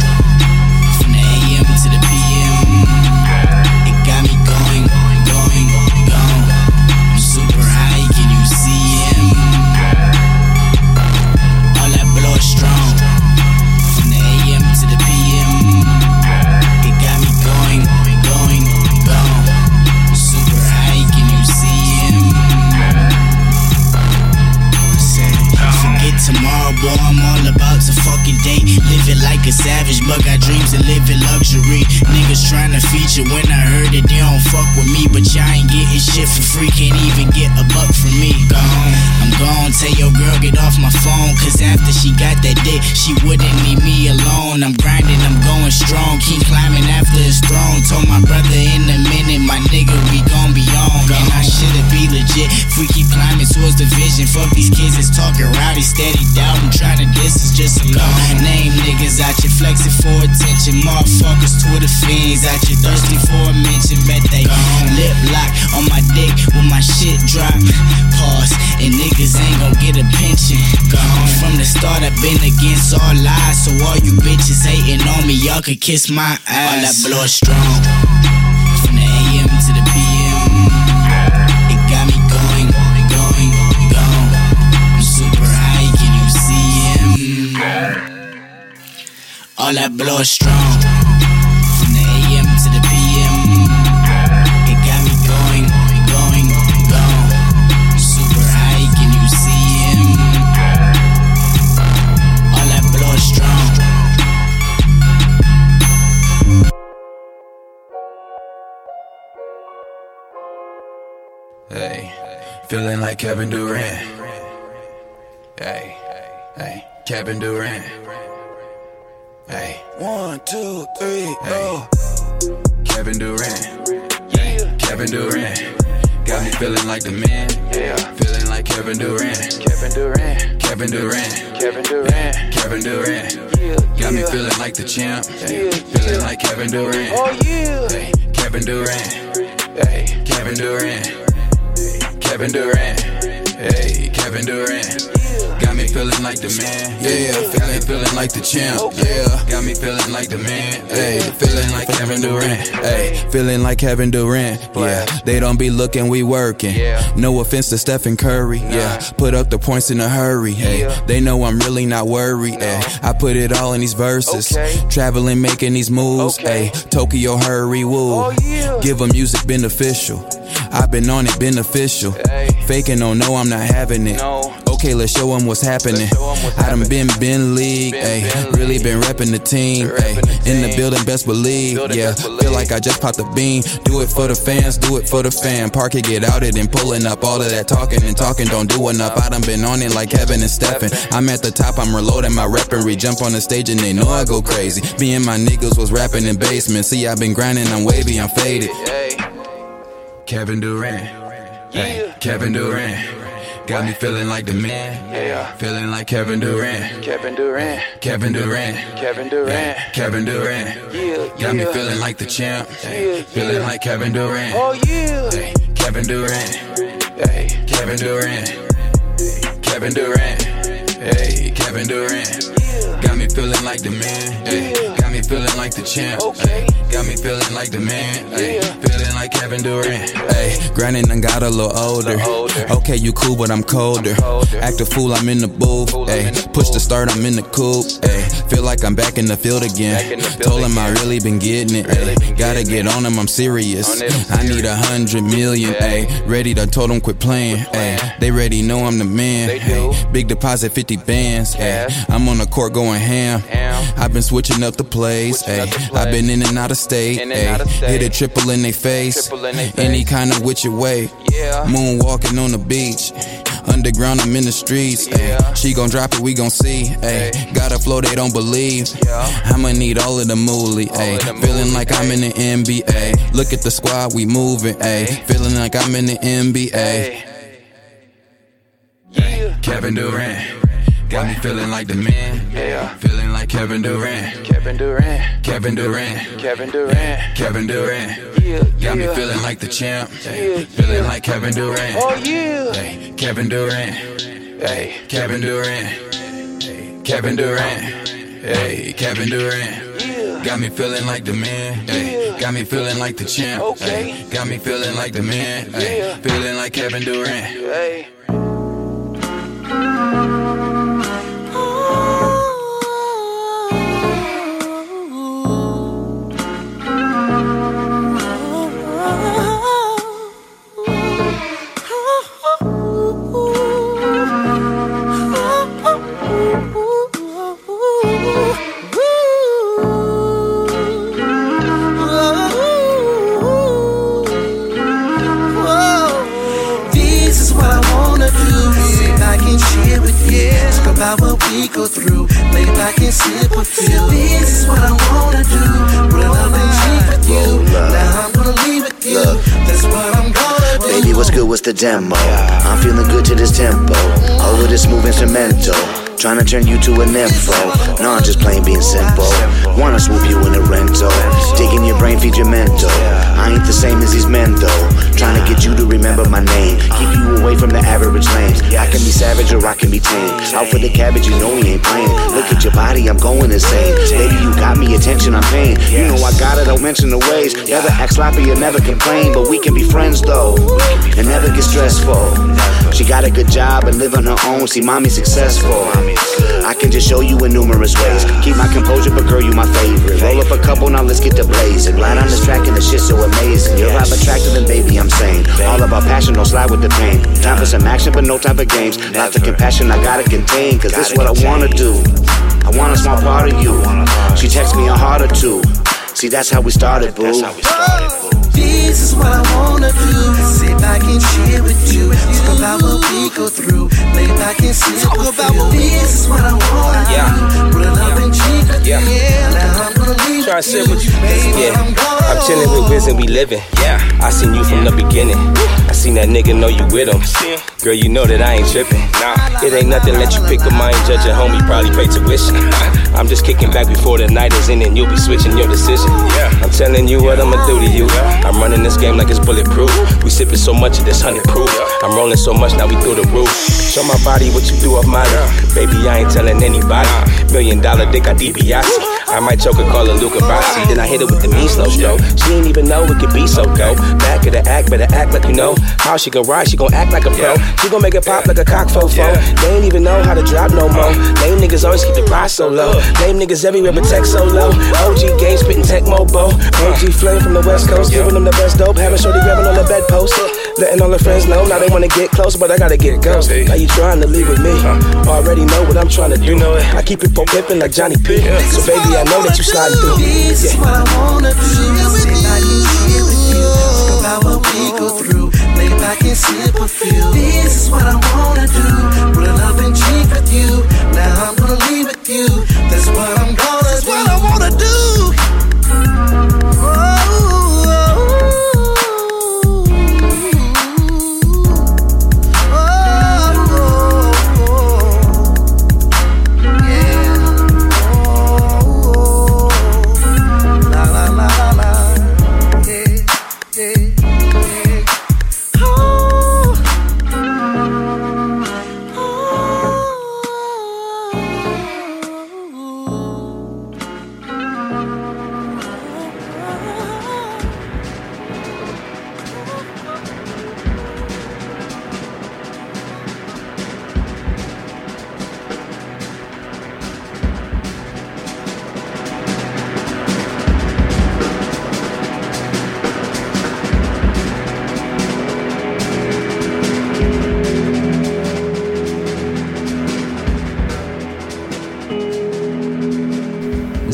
From the A M to the P M, it got me going, going, gone. I'm super high, can you see him? All that blood strong. Tomorrow, boy, I'm all about to fucking date. Live it like a savage, but got dreams to live in luxury. Niggas trying to feature when I heard it, they don't fuck with me. But y'all ain't getting shit for free, can't even get a buck from me. Gone, I'm gone, tell your girl get off my phone. Cause after she got that dick, she wouldn't leave me alone. I'm grinding, I'm going strong, keep climbing after his throne. Told my brother in a minute, my nigga, we gon' be on. And I should've be legit, if we keep climbing towards the vision. Fuck these kids, it's talking rowdy, steady. Doubt I'm trying to diss is just a long name. Niggas out here flexing for attention. Motherfuckers, Twitter fiends out here thirsty for a mention. Bet they lip lock on my dick when my shit drop. Pause, and niggas ain't gon' get a pension. Gone. From the start, I've been against all lies. So all you bitches hating on me, y'all could kiss my ass. All that blood strong. From the A M to the P M, it got me going, going, gone. I'm super high. All that blood strong. From the A M to the P M, it got me going, going. Hey, feeling like Kevin Durant. Hey, hey, Kevin Durant. Hey, one, two, three, go. Hey. Kevin Durant. Hey, Kevin Durant. Got me feeling like the man. Yeah, feeling like Kevin Durant. Kevin Durant. Kevin Durant. Kevin Durant. Kevin Durant. Got me feeling like the champ. Feeling like Kevin Durant. Oh yeah. Hey, Kevin Durant. Hey, Kevin Durant. Kevin Durant. Hey, Kevin Durant. Got me feeling like the man. Yeah, feeling feeling like the champ. Yeah, got me feeling like the man. Hey, feeling like Kevin Durant. Hey, feeling like Kevin Durant. Yeah, they don't be looking, we working. No offense to Stephen Curry. Yeah, put up the points in a hurry. Hey, they know I'm really not worried. Hey, I put it all in these verses. Traveling, making these moves. Hey, Tokyo, hurry, woo. Give 'em music beneficial. I've been on it beneficial. Faking, oh no, I'm not having it. Okay, let's show 'em what's happening. I done been been league, ayy. Really been repping the team, ayy. In the building, best believe, yeah. Feel like I just popped a bean. Do it for the fans, do it for the fan. Park it, get out it, and pulling up. All of that talking and talking don't do enough. I done been on it like Kevin and Stephen. I'm at the top, I'm reloading my weaponry. Jump on the stage and they know I go crazy. Me and my niggas was rapping in basement. See, I been grinding, I'm wavy, I'm faded. Kevin Durant, hey, Kevin Durant. Got me feeling like the man. Yeah. Feeling like Kevin Durant. Kevin Durant. Kevin Durant. Kevin Durant. Kevin Durant. Yeah. Got me feeling like the champ. Yeah. Feeling like Kevin Durant. Oh yeah. Hey. Kevin Durant. Hey. Kevin Durant. Kevin Durant. Hey. Kevin Durant. Got me feeling like the man. Hey. Got me feeling like the champ. Okay. Got me feeling like the man. Ay, feeling like Kevin Durant. Ay, grinding and got a little older. Okay, you cool, but I'm colder. Act a fool, I'm in the booth. Ay, push the start, I'm in the coop. Ay, feel like I'm back in the field again. Told him I really been getting it. Ay, gotta get on him, I'm serious. I need a hundred million. Ay, ready to told him quit playing. Ay, they already know I'm the man. Ay, big deposit, fifty bands. Ay, I'm on the court going ham. I've been switching up the plays. Ay, I've been in and out of state, ayy. Hit a triple in they face, in they face. Any kind of witchy way, yeah. Moonwalking on the beach, underground I'm in the streets, yeah. Ayy. She gon' drop it, we gon' see, ayy. Ayy. Got a flow they don't believe, yeah. I'ma need all of the moolie, ayy. Feeling like ayy. I'm in the N B A, ayy. Look at the squad, we moving, ayy. Ayy. Feeling like I'm in the N B A, ayy. Ayy. Kevin Durant. Got me feeling like the man, yeah. Feeling like Kevin Durant. Kevin Durant. Kevin Durant. Kevin Durant. Kevin Durant. Yeah. Got me feeling like the champ. Yeah. Feeling like Kevin Durant. Oh yeah. Hey, Kevin Durant. Hey, Kevin Durant. Hey, Kevin Durant. Hey, Kevin Durant. Yeah. Got me feeling like the man. Hey, got me feeling like the champ. Okay. Got me feeling like the man. Hey, feeling like Kevin Durant. Hey. About what we go through, maybe I can sip a few. This is what I wanna do. Bro, I'm in with you. Now I'm gonna leave with you. That's what I'm gonna do. Baby, what's good? What's the demo? I'm feeling good to this tempo. All of this move instrumental. Trying to turn you to an info. No, I'm just plain being simple. Wanna swoop you in a rental. Dig in your brain, feed your mental. I ain't the same as these men though. Trying to get you to remember my name. Keep you away from the average lanes. I can be savage or I can be tame. Out for the cabbage, you know we ain't playing. Look at your body, I'm going insane. Baby, you got me attention, I'm paying. You know I got it, don't mention the ways. Never act sloppy or never complain. But we can be friends though. And never get stressful. She got a good job and live on her own. See, mommy's successful. I can just show you in numerous ways. Keep my composure, but girl, you my favorite. Roll up a couple, now let's get to blazing. Light on this track and the shit's so amazing. You're vibe attractive and baby, I'm sane. All about passion, don't slide with the pain. Time for some action, but no time for games. Lots of compassion, I gotta contain. Cause this is what I wanna do. I want a small part of you. She texts me a heart or two. See, that's how we started, boo. This is what I wanna do. Sit back and chill. go through. Lay back and think about what this is what I want. Yeah. Put it up and cheat. Yeah. Now I'm gonna leave. Trying to say what you think. Yeah. I'm chilling with Wiz and we living. Yeah. I seen you from the beginning. I seen that nigga know you with him. Girl, you know that I ain't tripping. Nah. It ain't nothing. Let you pick a mind, judge a homie. Probably pay tuition. I'm just kicking back before the night is in, and you'll be switching your decision. I'm telling you what I'ma do to you. I'm running this game like it's bulletproof. We sipping so much of this honey proof. I'm rolling so much now we through the roof. Show my body what you do off mine. Baby, I ain't telling anybody. Million dollar dick, I DiBiase. I might choke her, call her Luca Brasi. Then I hit her with the mean slow stroke. She ain't even know it could be so cold. Back of the act, better act like you know. How she gon' ride, she gon' act like a pro. She gon' make it pop like a cock fofo. They ain't even know how to drop no more. Lame niggas always keep the price so low. Lame niggas everywhere but tech so low. O G game spitting tech mobo. O G flame from the west coast, giving them the best dope. Having shorty grabbing on the bedpost, letting all her friends know. Now they wanna get close, but I gotta get ghost. Now you trying to leave with me? Already know what I'm trying to do. I keep it pimpin' like Johnny P. So baby, I know that you sliding through. This is what I wanna do. Sit back and chill with you. Think about what we go through. Lay back and sip and feel. This is what I wanna do. Put it up and cheat with you. Now I'm gonna leave with you. That's what I'm gonna do. That's what I wanna do. Oh.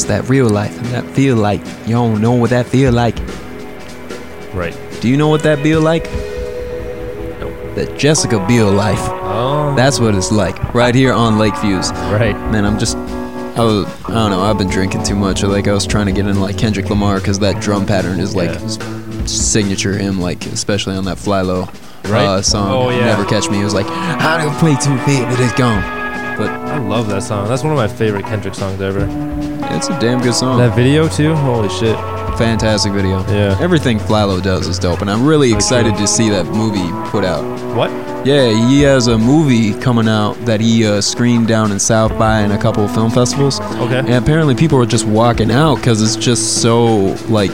That real life and that feel like you don't know what that feel like, right? Do you know what that feel like? Nope. That Jessica Biel life. Oh, that's what it's like right here on Lakeviews. Right, man. I'm just I, was, I don't know I've been drinking too much. Like I was trying to get into like Kendrick Lamar because that drum pattern is like yeah. his signature him, like especially on that Fly Low right? uh, song oh, yeah. Never Catch Me. It was like I don't play too big but it's gone. But I love that song. That's one of my favorite Kendrick songs ever. It's a damn good song. That video too? Holy shit. Fantastic video. Yeah. Everything Fly Low does is dope, and I'm really okay. excited to see that movie put out. What? Yeah, he has a movie coming out that he uh, screened down in South by and a couple of film festivals. Okay. And apparently people are just walking out because it's just so, like,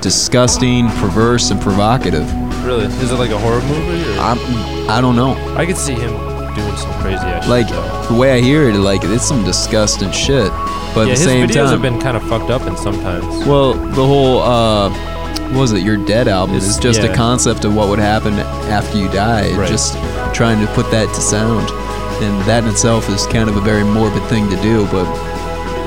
disgusting, perverse, and provocative. Really? Is it like a horror movie? Or? I I don't know. I could see him doing some crazy ass shit. Like, the way I hear it, like, it's some disgusting shit. But yeah, at the same time, his videos have been kind of fucked up in sometimes. Well, the whole, uh, what was it, Your Dead album it's, is just yeah. a concept of what would happen after you die. Right. Just trying to put that to sound. And that in itself is kind of a very morbid thing to do. But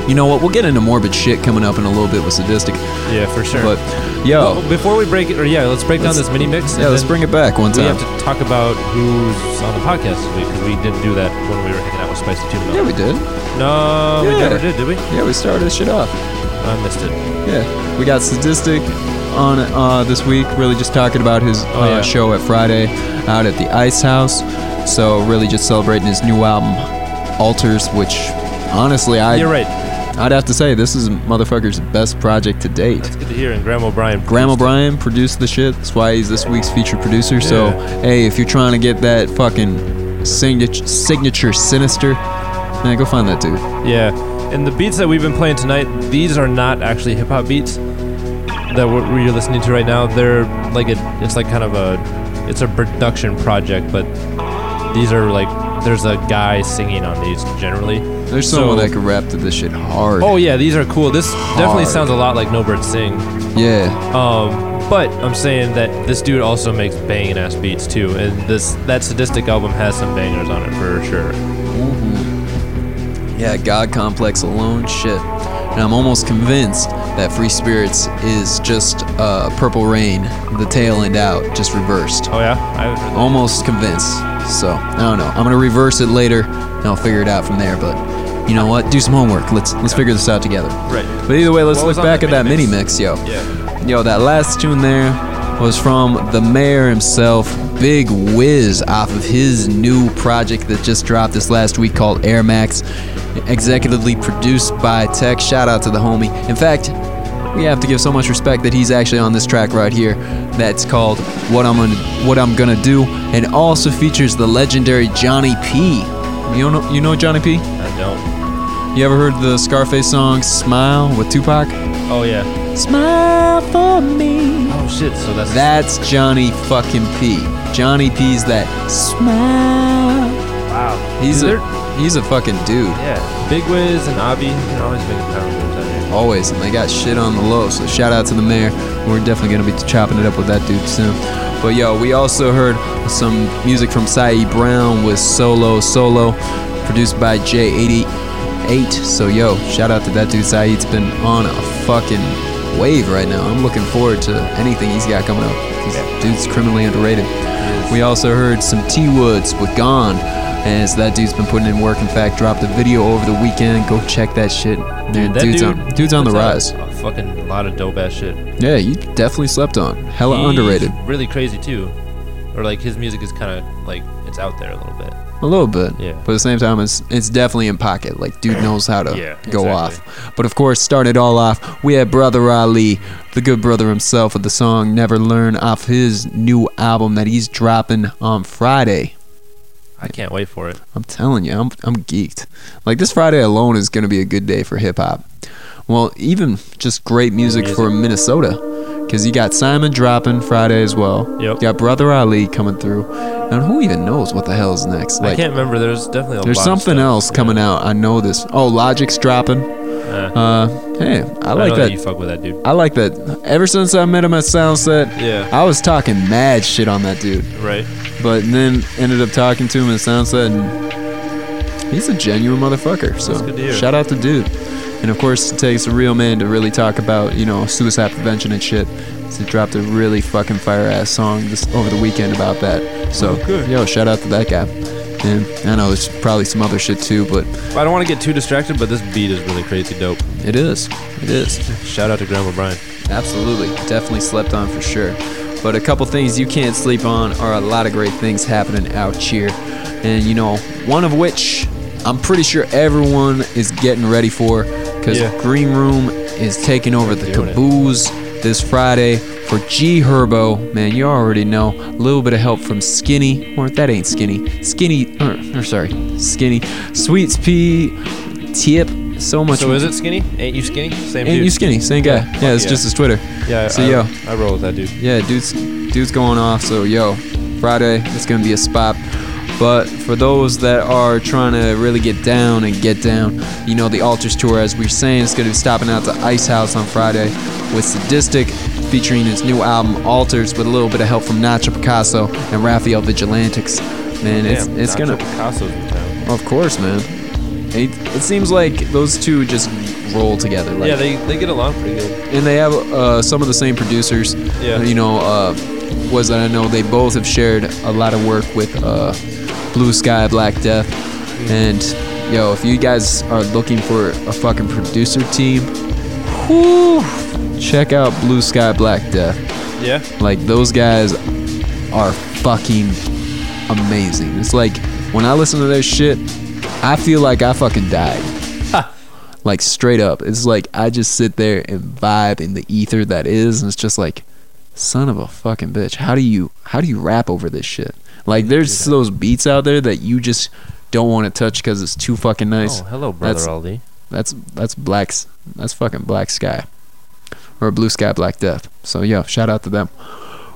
you know what? We'll get into morbid shit coming up in a little bit with Sadistik. Yeah, for sure. But, yo. Well, before we break it, or yeah, let's break let's, down this mini mix. Yeah, let's bring it back one time. We have to talk about who's on the podcast this week, because we didn't do that when we were hanging out with Spicy Tuna. Yeah, we did. No, yeah. we never did, did we? Yeah, we started this shit off. I missed it. Yeah, we got Sadistik on uh, this week, really just talking about his oh, uh, yeah. show at Friday out at the Icehouse. So really just celebrating his new album, Altars, which honestly I you're right. I'd have to say this is motherfucker's best project to date. That's good to hear. And Graham O'Brien. Graham O'Brien produced the shit. That's why he's this week's featured producer. Yeah. So hey, if you're trying to get that fucking signature, signature sinister. Man, go find that dude. Yeah, and the beats that we've been playing tonight, these are not actually hip hop beats that we're, you're listening to right now. They're like a, it's like kind of a, it's a production project, but these are like, there's a guy singing on these generally. There's so, someone that could rap to this shit hard. Oh yeah, these are cool. This hard. Definitely sounds a lot like No Birds Sing. Yeah. Um, but I'm saying that this dude also makes banging ass beats too, and this that Sadistik album has some bangers on it for sure. Yeah, God Complex alone, shit. and I'm almost convinced that Free Spirits is just uh, Purple Rain, the tail end out, just reversed. Oh yeah? I... Almost convinced. So, I don't know. I'm going to reverse it later, and I'll figure it out from there, but you know what? Do some homework. Let's let's okay. figure this out together. Right. But either way, let's what look back that at that mini-mix, yo. Yeah. Yo, that last tune there was from the mayor himself, Big Wiz, off of his new project that just dropped this last week called Air Max, executively produced by Tech. Shout out to the homie. In fact, we have to give so much respect that he's actually on this track right here that's called What I'm Gonna, What I'm Gonna Do, and also features the legendary Johnny P. You know, you know Johnny P? I don't. You ever heard the Scarface song Smile with Tupac? Oh yeah. Smile for me. Oh shit, so that's That's Johnny fucking P. Johnny P's that smile. Wow. He's Dude, a they're... he's a fucking dude. Yeah. Big Wiz and Avi can always make a power move out here. Always, and they got shit on the low, so shout out to the mayor. We're definitely gonna be chopping it up with that dude soon. But yo, we also heard some music from Saeed Brown with Solo Solo, produced by J eighty-eight. So yo, shout out to that dude. Saeed's been on a fucking wave right now. I'm looking forward to anything he's got coming up. Yeah. Dude's criminally underrated. We also heard some T-Woods with Gone, as that dude's been putting in work. In fact, dropped a video over the weekend. Go check that shit. Dude, that dude's, dude, on, dude's on the rise. A fucking lot of dope ass shit. Yeah, you definitely slept on. Hella he's underrated. Really crazy too. Or like his music is kind of like it's out there a little bit. A little bit, yeah. But at the same time, it's it's definitely in pocket. Like, dude knows how to yeah, go exactly. off. But of course, starting it all off, we had Brother Ali, the good brother himself, with the song Never Learn off his new album that he's dropping on Friday. I can't wait for it. I'm telling you, I'm I'm geeked. Like, this Friday alone is going to be a good day for hip-hop. Well, even just great music, music. for Minnesota, because you got Simon dropping Friday as well. Yep. You got Brother Ali coming through. And who even knows what the hell is next? Like, I can't remember. There's definitely a there's lot something of stuff, else yeah. coming out. I know this. Oh, Logic's dropping. Uh, uh, hey, I, I like know that. You fuck with that dude. I like that. Ever since I met him at Soundset, yeah, I was talking mad shit on that dude. Right. But then ended up talking to him at Soundset, and he's a genuine motherfucker. So that's good to hear. Shout out to dude. And of course, it takes a real man to really talk about, you know, suicide prevention and shit. So he dropped a really fucking fire-ass song this, over the weekend about that. So, okay. yo, shout out to that guy. And I know there's probably some other shit too, but I don't want to get too distracted, but this beat is really crazy dope. It is. It is. Shout out to Graham O'Brien. Absolutely. Definitely slept on for sure. But a couple things you can't sleep on are a lot of great things happening out here. And, you know, one of which I'm pretty sure everyone is getting ready for, because yeah. Green Room is taking over the Caboose this Friday for G Herbo. Man, you already know. A little bit of help from Skinny. Or that ain't Skinny. Skinny, or, or sorry, Skinny. Sweets P, Tip, so much. So is it Skinny? Ain't you Skinny? Same dude. Ain't you Skinny? Same guy. Yeah, yeah it's yeah. just his Twitter. Yeah, so, I, yo, I roll with that dude. Yeah, dude's, dude's going off. So, yo, Friday, it's going to be a spot. But for those that are trying to really get down and get down, you know, the Altars Tour, as we we're saying, is going to be stopping out to Icehouse on Friday with Sadistik, featuring his new album, Altars, with a little bit of help from Nacho Picasso and Raphael Vigilantics. Man, it's, Damn, it's going to... Nacho Picasso's in town. Of course, man. It, it seems like those two just roll together. Like, yeah, they, they get along pretty good. And they have uh, some of the same producers. Yeah. You know, uh, was that I know they both have shared a lot of work with... Uh, Blue Sky, Black Death, and yo, if you guys are looking for a fucking producer team, whoo, check out Blue Sky, Black Death. Yeah. Like, those guys are fucking amazing. It's like, when I listen to their shit, I feel like I fucking died. Ha. Like, straight up. It's like, I just sit there and vibe in the ether that is, and it's just like, son of a fucking bitch. How do you, how do you rap over this shit? Like, there's those beats out there that you just don't want to touch because it's too fucking nice. Oh, hello, Brother that's, Aldi. That's that's Black's. That's fucking Black Sky, or Blue Sky, Black Death. So yo, shout out to them.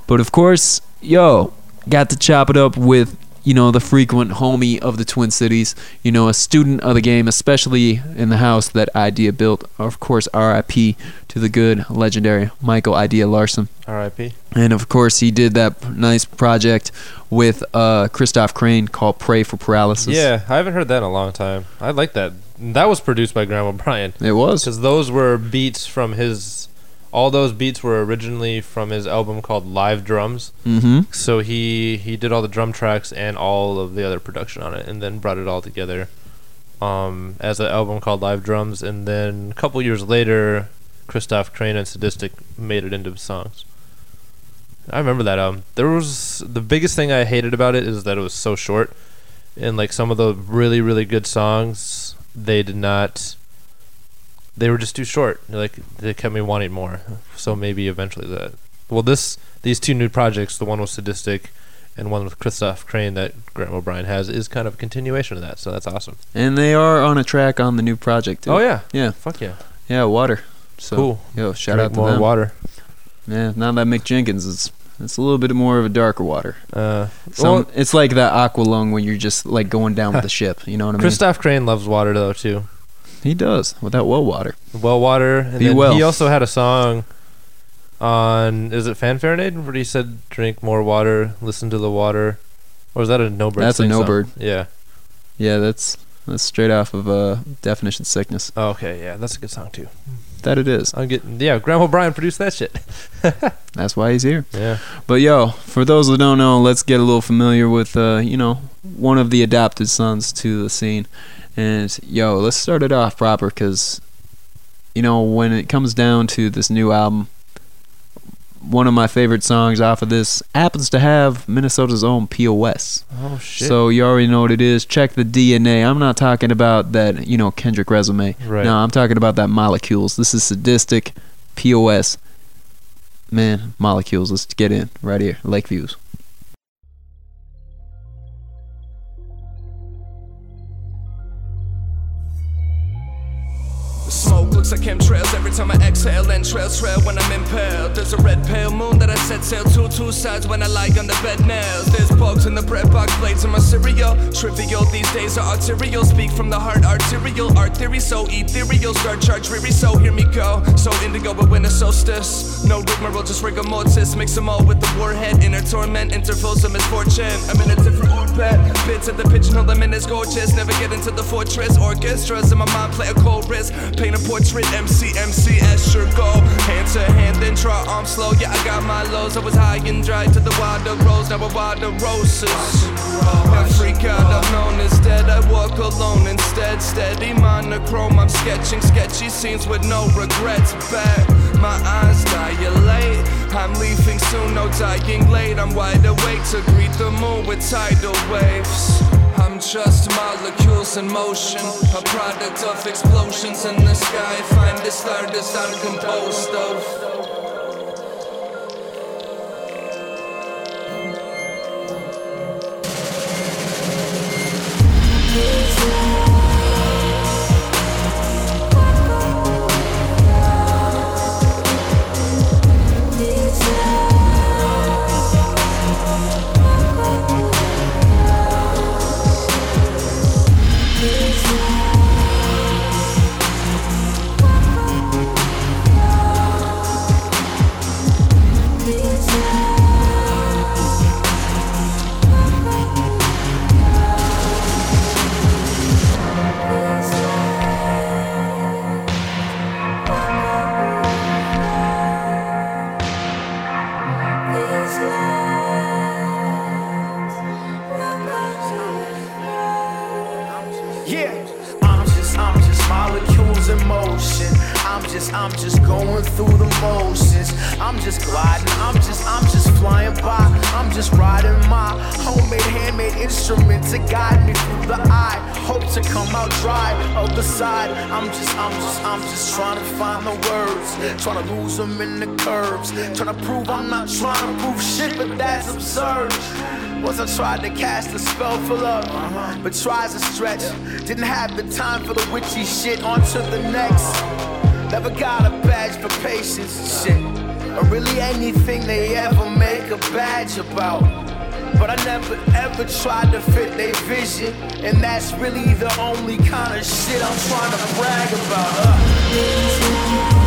But of course, yo, got to chop it up with, you know, the frequent homie of the Twin Cities. You know, a student of the game, especially in the house that Idea built. Of course, R I P to the good, legendary Michael Idea Larson. R I P And of course, he did that nice project with uh, Christof Krane called Pray for Paralysis. Yeah, I haven't heard that in a long time. I like that that was produced by Graham O'Brien. It was, because those were beats from his. All those beats were originally from his album called Live Drums. Mm-hmm. So he he did all the drum tracks and all of the other production on it, and then brought it all together um, as an album called Live Drums. And then a couple years later, Christof Krane and Sadistik made it into songs. I remember that album. There was the biggest thing I hated about it is that it was so short, and like some of the really really good songs, they did not. They were just too short. Like they kept me wanting more. So maybe eventually that. Well, this these two new projects, the one with Sadistik, and one with Christof Krane that Graham O'Brien has, is kind of a continuation of that. So that's awesome. And they are on a track on the new project too. Oh yeah, yeah, fuck yeah, yeah, water. So, cool. Yo, shout Drink out to more them. Water. Yeah, now that Mick Jenkins is. It's a little bit more of a darker water. Uh, Some, well, it's like that Aqualung when you're just like going down with the ship. You know what I mean? Christof Krane loves water though too. He does with that well water. Well water. And then well. He also had a song on is it Fanfarenade where he said drink more water, listen to the water, or is that a No Bird? That's a No song? Bird. Yeah, yeah. That's that's straight off of uh, Definition Sickness. Oh, okay, yeah, that's a good song too. That it is. I'm getting yeah. Graham O'Brien produced that shit. That's why he's here. Yeah. But yo, for those who don't know, let's get a little familiar with uh, you know one of the adopted sons to the scene, and yo, let's start it off proper because you know when it comes down to this new album, one of my favorite songs off of this happens to have Minnesota's own P O S. Oh shit. So you already know what it is. Check the D N A. I'm not talking about that, you know, Kendrick resume. Right. No, I'm talking about that Molecules. This is Sadistik, P O S. Man, Molecules. Let's get in right here. Lake Views. Smoke looks like chemtrails every time I exhale, entrails trail when I'm impaled. There's a red pale moon that I set sail to, two sides when I lie on the bed nails. There's bugs in the bread box, blades in my cereal. Trivial these days are arterial, speak from the heart, arterial. Art theory so ethereal, start charge weary, so hear me go. So indigo but winter solstice, no rigmarole, just rigor mortis. Mix them all with the warhead, inner torment, intervals of misfortune. I'm in a different orbit, bits at the pigeonhole, I'm in this gorgeous. Never get into the fortress, orchestras in my mind play a cold wrist. Paint a portrait, M C, M C, as your goal. Hand to hand, then draw arm slow. Yeah, I got my lows, I was high and dry to the wilder rose, now I wilder roses. I freak out, I've known is dead. I walk alone instead, steady monochrome. I'm sketching sketchy scenes with no regrets. Back, my eyes dilate. I'm leaving soon, no dying late. I'm wide awake to greet the moon with tidal waves. I'm just molecules in motion, a product of explosions in the sky. Find the star that's I'm composed of. I'm just going through the motions. I'm just gliding. I'm just, I'm just flying by. I'm just riding my homemade, handmade instrument to guide me through the eye. Hope to come out dry, other side. I'm just, I'm just, I'm just trying to find the words, trying to lose them in the curves, trying to prove I'm not trying to prove shit, but that's absurd. Once I tried to cast a spell for love, uh-huh. but tries to stretch. Yeah. Didn't have the time for the witchy shit. On to the next. Never got a badge for patience and shit, or really anything they ever make a badge about. But I never ever tried to fit their vision, and that's really the only kind of shit I'm trying to brag about. Uh.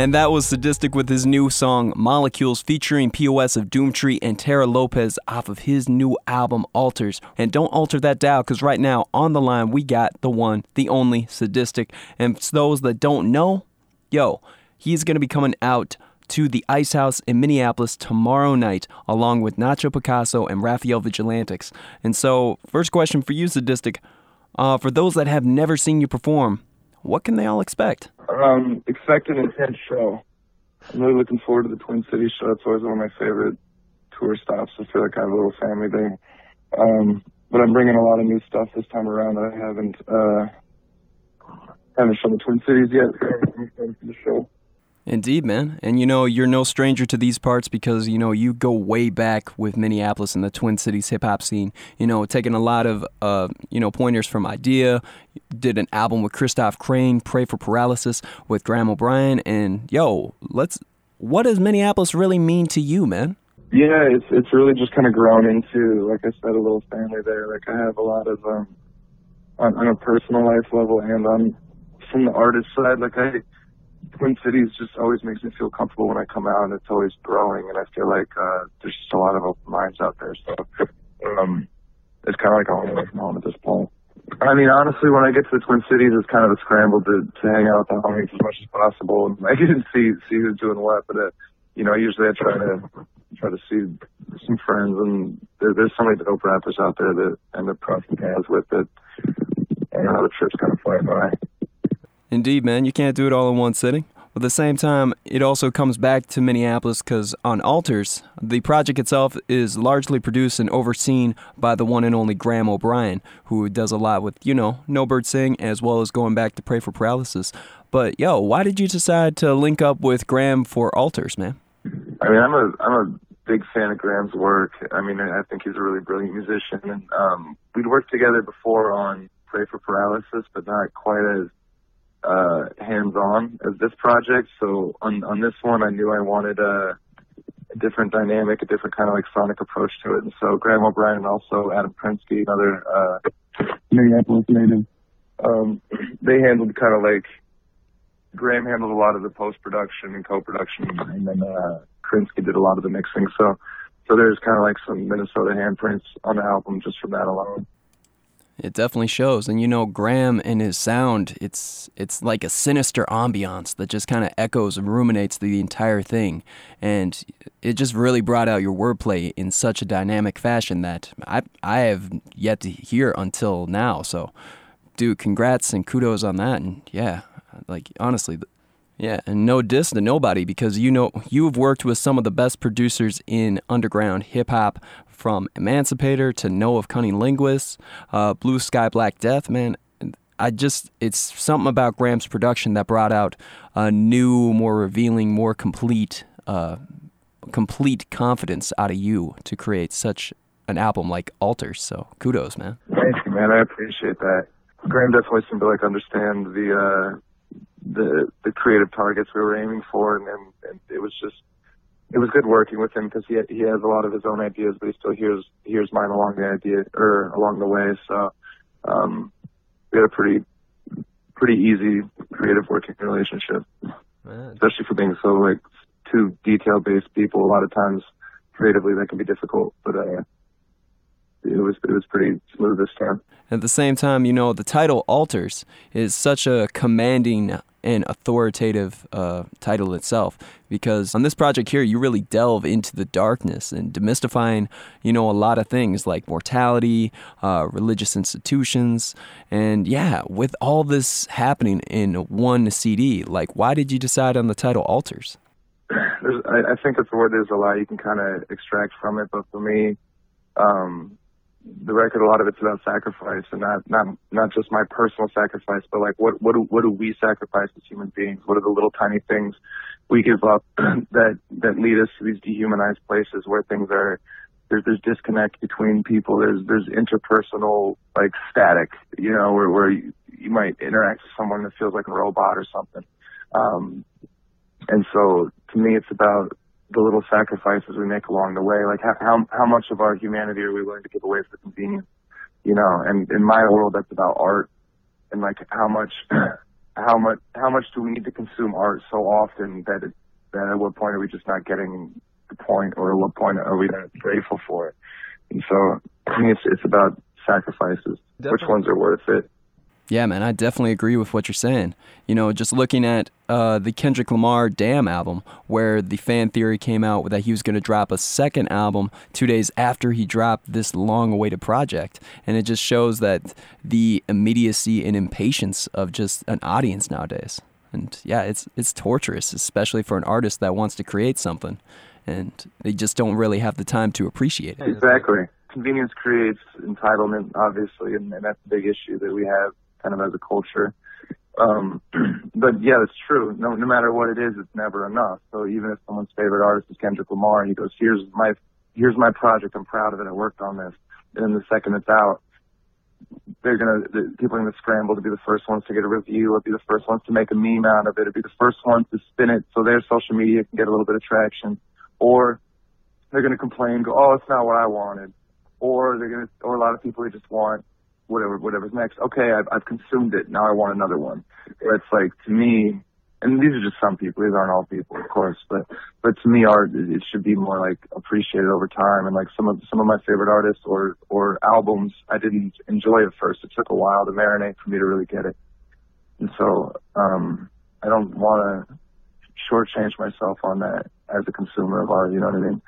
And that was Sadistik with his new song Molecules featuring P O S of Doomtree and Tara Lopez off of his new album Alters. And don't alter that dial, because right now on the line we got the one, the only Sadistik. And for those that don't know, yo, he's going to be coming out to the Icehouse in Minneapolis tomorrow night, along with Nacho Picasso and Raphael Vigilantix. And so, first question for you, Sadistik. Uh, for those that have never seen you perform, what can they all expect? Um, expect an intense show. I'm really looking forward to the Twin Cities show. It's always one of my favorite tour stops. I feel like I have a little family there. Um, but I'm bringing a lot of new stuff this time around that I haven't, uh, haven't shown the Twin Cities yet. I'm excited for the show. Indeed, man. And, you know, you're no stranger to these parts because, you know, you go way back with Minneapolis and the Twin Cities hip-hop scene, you know, taking a lot of, uh, you know, pointers from Idea, did an album with Christof Krane, Pray for Paralysis with Graham O'Brien, and, yo, let's, what does Minneapolis really mean to you, man? Yeah, it's it's really just kind of grown into, like I said, a little family there. Like, I have a lot of, um, on, on a personal life level and on from the artist side, like, I... Twin Cities just always makes me feel comfortable when I come out, and it's always growing, and I feel like uh, there's just a lot of open minds out there, so um, it's kind of like a home away from home at this point. I mean, honestly, when I get to the Twin Cities, it's kind of a scramble to, to hang out with the homies as much as possible, and I can see see who's doing what, but, uh, you know, usually I try to try to see some friends, and there, there's so many dope rappers out there that end up crossing paths with it, and how the trip's kind of flying by. Indeed, man. You can't do it all in one sitting. But at the same time, it also comes back to Minneapolis because on Alters, the project itself is largely produced and overseen by the one and only Graham O'Brien, who does a lot with, you know, No Birds Sing, as well as going back to Pray for Paralysis. But, yo, why did you decide to link up with Graham for Alters, man? I mean, I'm a I'm a big fan of Graham's work. I mean, I think he's a really brilliant musician. And um, we'd worked together before on Pray for Paralysis, but not quite as uh hands-on as this project, so on on this one I knew I wanted a, a different dynamic, a different kind of like sonic approach to it, and so Graham O'Brien and also Adam Prinsky, another uh Minneapolis native, um they handled kind of like Graham handled a lot of the post-production and co-production, and then uh Prinsky did a lot of the mixing, so so there's kind of like some Minnesota handprints on the album just from that alone. It definitely shows. And, you know, Graham and his sound, it's it's like a sinister ambiance that just kind of echoes and ruminates the entire thing. And it just really brought out your wordplay in such a dynamic fashion that I I have yet to hear until now. So, dude, congrats and kudos on that. And, yeah, like, honestly, yeah, and no diss to nobody because, you know, you've worked with some of the best producers in underground hip-hop, from Emancipator to Know of Cunning Linguists, uh, Blue Sky Black Death, man. I just, it's something about Graham's production that brought out a new, more revealing, more complete, uh, complete confidence out of you to create such an album like Alters. So kudos, man. Thank you, man. I appreciate that. Graham definitely seemed to like understand the uh, the the creative targets we were aiming for, and, and, and it was just. It was good working with him because he he has a lot of his own ideas, but he still hears hears mine along the idea or along the way. So um, we had a pretty pretty easy creative working relationship, man. Especially for being so like two detail based people. A lot of times creatively that can be difficult, but uh, it was it was pretty smooth this time. At the same time, you know, the title Alters is such a commanding and authoritative uh, title itself, because on this project here you really delve into the darkness and demystifying, you know, a lot of things like mortality, uh, religious institutions, and yeah, with all this happening in one C D, like why did you decide on the title Alters? There's, I, I think that's the word. There's a lot you can kind of extract from it, but for me, um, the record, a lot of it's about sacrifice, and not not not just my personal sacrifice, but like what what do, what do we sacrifice as human beings? What are the little tiny things we give up that that lead us to these dehumanized places where things are there's there's disconnect between people. There's there's interpersonal like static, you know, where where you, you might interact with someone that feels like a robot or something. Um, and so to me, it's about the little sacrifices we make along the way, like how, how how much of our humanity are we willing to give away for convenience, you know? And in my world, that's about art, and like how much how much how much do we need to consume art so often that it, that at what point are we just not getting the point, or at what point are we not grateful for it? And so I think it's it's about sacrifices. Definitely. Which ones are worth it? Yeah, man, I definitely agree with what you're saying. You know, just looking at uh, the Kendrick Lamar Damn album, where the fan theory came out that he was going to drop a second album two days after he dropped this long-awaited project. And it just shows that the immediacy and impatience of just an audience nowadays. And yeah, it's it's torturous, especially for an artist that wants to create something. And they just don't really have the time to appreciate it. Exactly. Convenience creates entitlement, obviously, and, and that's a big issue that we have kind of as a culture. Um, but yeah, it's true. No, no matter what it is, it's never enough. So even if someone's favorite artist is Kendrick Lamar and he goes, here's my, here's my project, I'm proud of it, I worked on this, and then the second it's out, they're going to, the, people are going to scramble to be the first ones to get a review, or be the first ones to make a meme out of it, or be the first ones to spin it so their social media can get a little bit of traction. Or they're going to complain, go, oh, it's not what I wanted. Or they're going to, or a lot of people, they just want whatever, whatever's next. Okay, I've, I've consumed it. Now I want another one. But it's like, to me, and these are just some people. These aren't all people, of course. But, but to me, art, it should be more like appreciated over time. And like some of some of my favorite artists or or albums, I didn't enjoy at first. It took a while to marinate for me to really get it. And so um, I don't want to shortchange myself on that as a consumer of art. You know what I mean?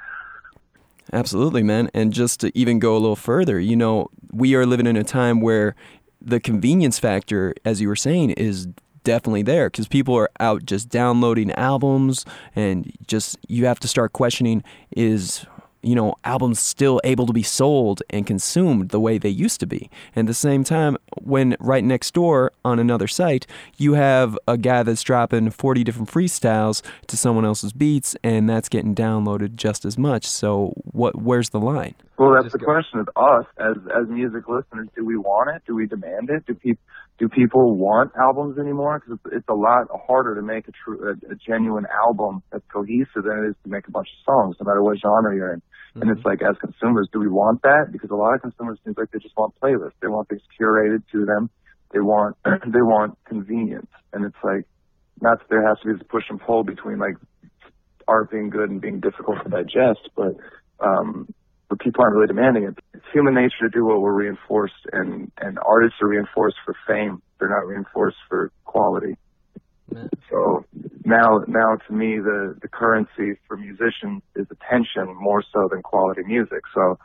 Absolutely, man. And just to even go a little further, you know, we are living in a time where the convenience factor, as you were saying, is definitely there, because people are out just downloading albums, and just you have to start questioning, is, you know, albums still able to be sold and consumed the way they used to be? And at the same time, when right next door on another site, you have a guy that's dropping forty different freestyles to someone else's beats, and that's getting downloaded just as much. So what? Where's the line? Well, that's the question of us as as music listeners. Do we want it? Do we demand it? Do people do people want albums anymore? Because it's, it's a lot harder to make a true a, a genuine album that's cohesive than it is to make a bunch of songs, no matter what genre you're in. Mm-hmm. And it's like, as consumers, do we want that? Because a lot of consumers seem like they just want playlists. They want things curated to them. They want they want convenience. And it's like, not that there has to be this push and pull between like art being good and being difficult to digest, but um, but people aren't really demanding it. It's human nature to do what we're reinforced, and and artists are reinforced for fame. They're not reinforced for quality. Yeah. So now, now to me, the, the currency for musicians is attention more so than quality music. So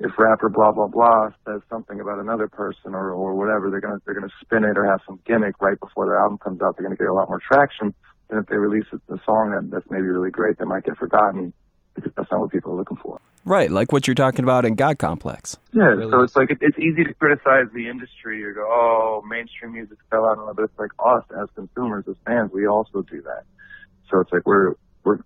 if rapper blah blah blah says something about another person or, or whatever, they're gonna they're gonna spin it or have some gimmick right before their album comes out. They're gonna get a lot more traction than if they release it, the song that, that's maybe really great that might get forgotten because that's not what people are looking for. Right, like what you're talking about in God Complex. Yeah, really? So it's like, it, it's easy to criticize the industry or go, oh, mainstream music fell out, but it's like us as consumers, as fans, we also do that. So it's like we're, we're,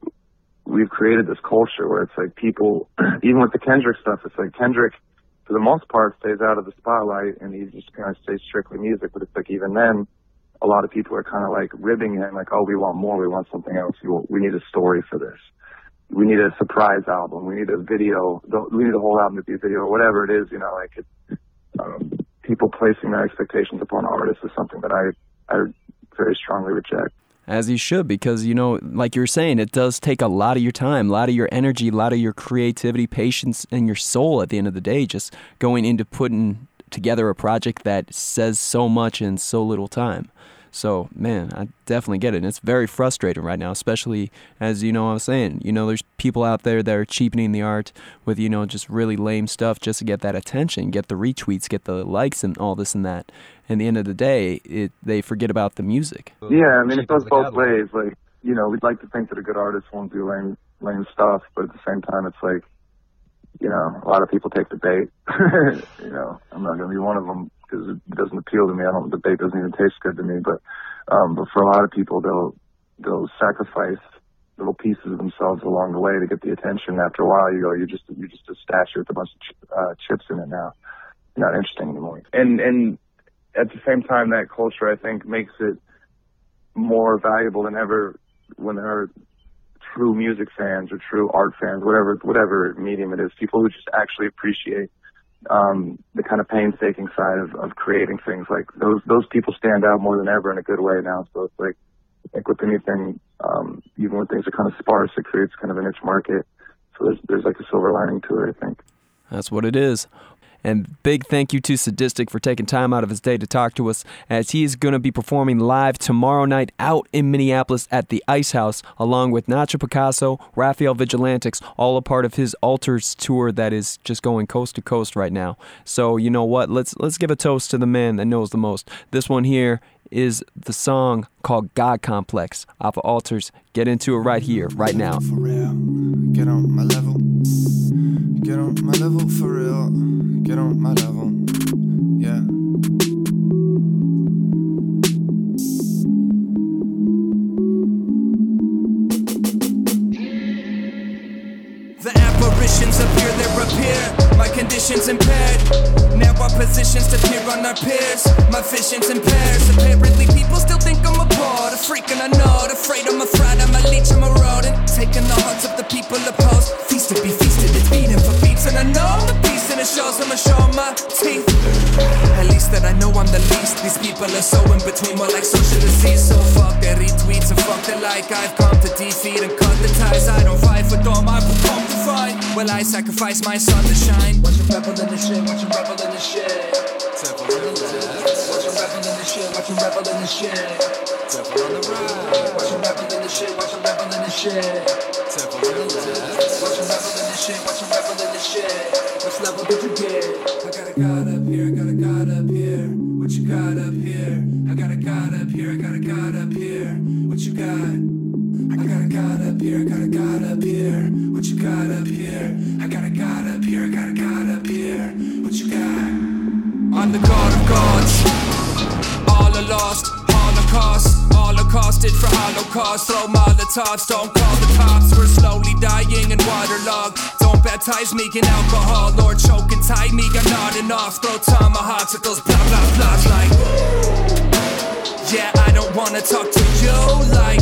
we've created this culture where it's like people, even with the Kendrick stuff, it's like Kendrick, for the most part, stays out of the spotlight and he just kind of stays strictly music, but it's like even then, a lot of people are kind of like ribbing him, like, oh, we want more, we want something else, we need a story for this. We need a surprise album. We need a video. We need a whole album to be a video, or whatever it is. You know, like it, um, people placing their expectations upon artists is something that I, I very strongly reject. As you should, because, you know, like you were saying, it does take a lot of your time, a lot of your energy, a lot of your creativity, patience, and your soul at the end of the day, just going into putting together a project that says so much in so little time. So, man, I definitely get it. And it's very frustrating right now, especially as, you know, I was saying, you know, there's people out there that are cheapening the art with, you know, just really lame stuff just to get that attention, get the retweets, get the likes and all this and that. And at the end of the day, it, they forget about the music. Yeah, I mean, it goes both ways. Like, you know, we'd like to think that a good artist won't do lame, lame stuff, but at the same time, it's like, you know, a lot of people take the bait. You know, I'm not going to be one of them. Because it doesn't appeal to me. I don't. The bait doesn't even taste good to me. But, um, but for a lot of people, they'll they'll sacrifice little pieces of themselves along the way to get the attention. After a while, you go, you're just you're just a statue with a bunch of ch- uh, chips in it now. You're not interesting anymore. And and at the same time, that culture I think makes it more valuable than ever when there are true music fans or true art fans, whatever whatever medium it is. People who just actually appreciate um, the kind of painstaking side of, of creating things. Like those those people stand out more than ever in a good way now. So it's like, I think with anything, um, even when things are kind of sparse, it creates kind of a niche market. So there's there's like a silver lining to it, I think. That's what it is. And big thank you to Sadistik for taking time out of his day to talk to us, as he is going to be performing live tomorrow night out in Minneapolis at the Icehouse, along with Nacho Picasso, Raphael Vigilantix, all a part of his Alters tour that is just going coast to coast right now. So you know what? Let's let's give a toast to the man that knows the most. This one here is the song called God Complex off of Alters. Get into it right here, right now. For real. Get on my level. Get on my level for real. Get on my level. Yeah. The apparitions appear, they appear. My condition's impaired. Now our positions appear on our peers. My vision's impaired. Apparently people still think I'm a bard, a freak and a nerd. Afraid I'm a fraud, I'm a leech, I'm a rodent. Taking the hearts of the people opposed. Feasted, be feasted, it's beating for beats. And I know I'm the beast, and it shows, I'ma show my teeth. At least that I know I'm the least. These people are so in between, more like social disease. So fuck their retweets and fuck their like. I've come to defeat and cut the ties. I don't fight for dorm, I perform to fight. Well, I sacrifice my son to shine. Watch him rebel in the shit, watch him rebel in the shit. Tip on the left. Watch him rebel in the shit, watch him rebel in the shit. Tip on the right. Watch him rebel in the shit, watch him rebel in the shit. Tip on the left. Watch him rebel in the shit, watch him rebel in the shit. Which level did you get? I got a god up here, I got a god up here. What you got up here? I got a god up here, I got a god up here. What you got? I got a god up here, I got a god up here. What you got up here? I got a god up here, I got a god up here. What you got? I'm the god of gods. All are lost, holocaust. All are costed for holocaust. Throw molotovs, don't call the cops. We're slowly dying and waterlogged. Don't baptize me in alcohol or choke and tie me. I'm nodding off, throw tomahawks at those blah blah blahs like. Yeah, I don't wanna talk to you like.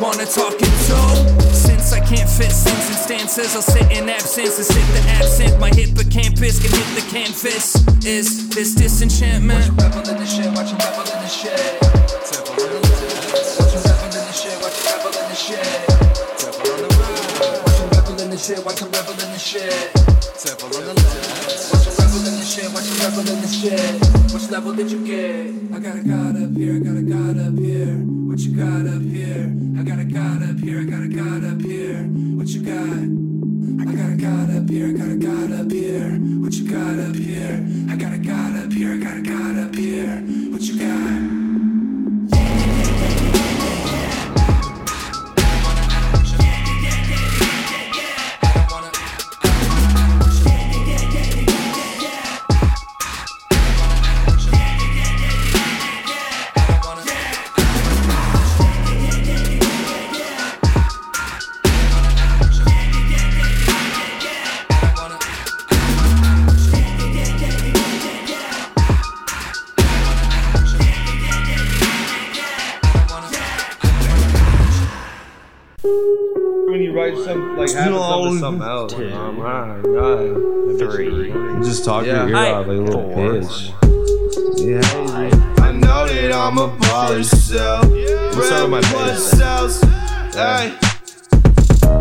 Wanna talk it to? Since I can't fit since and stances, I'll sit in absence and sit the absent. My hippocampus can hit the canvas. Is this disenchantment? Watch him rebel in the shit, watch him rebel in the shit. Tap on the left. Watch him rebel in the shit, watch him rebel in the shit. Tap on the right. Watch him rebel in the shit, watch him rebel in the shit. Tap on the left. Watch him rebel in the shit, watch him rebel in the shit. Which level did you get? I got a god up here, I got a god up here. What you got up here? I got a god up here, I got a god up here. What you got? I got a god up here, I got a god up here. What you got up here? I got a god up here, I got a god up here. What you got? Oh, two, oh my god. Three. I'm just talking yeah, to I, like a little bitch. Yeah. I know that I'm a baller, so. What's up, my bitch?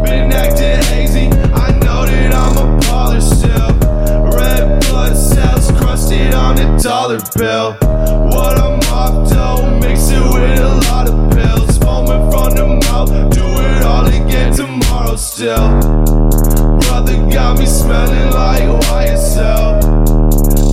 Been acting hazy. I know that I'm a baller, so. Red blood cells crusted on a dollar bill. What I'm off, don't mix it with a lot of pills. Foaming from the mouth, do it all again tomorrow, still. Brother got me smelling like Y S L.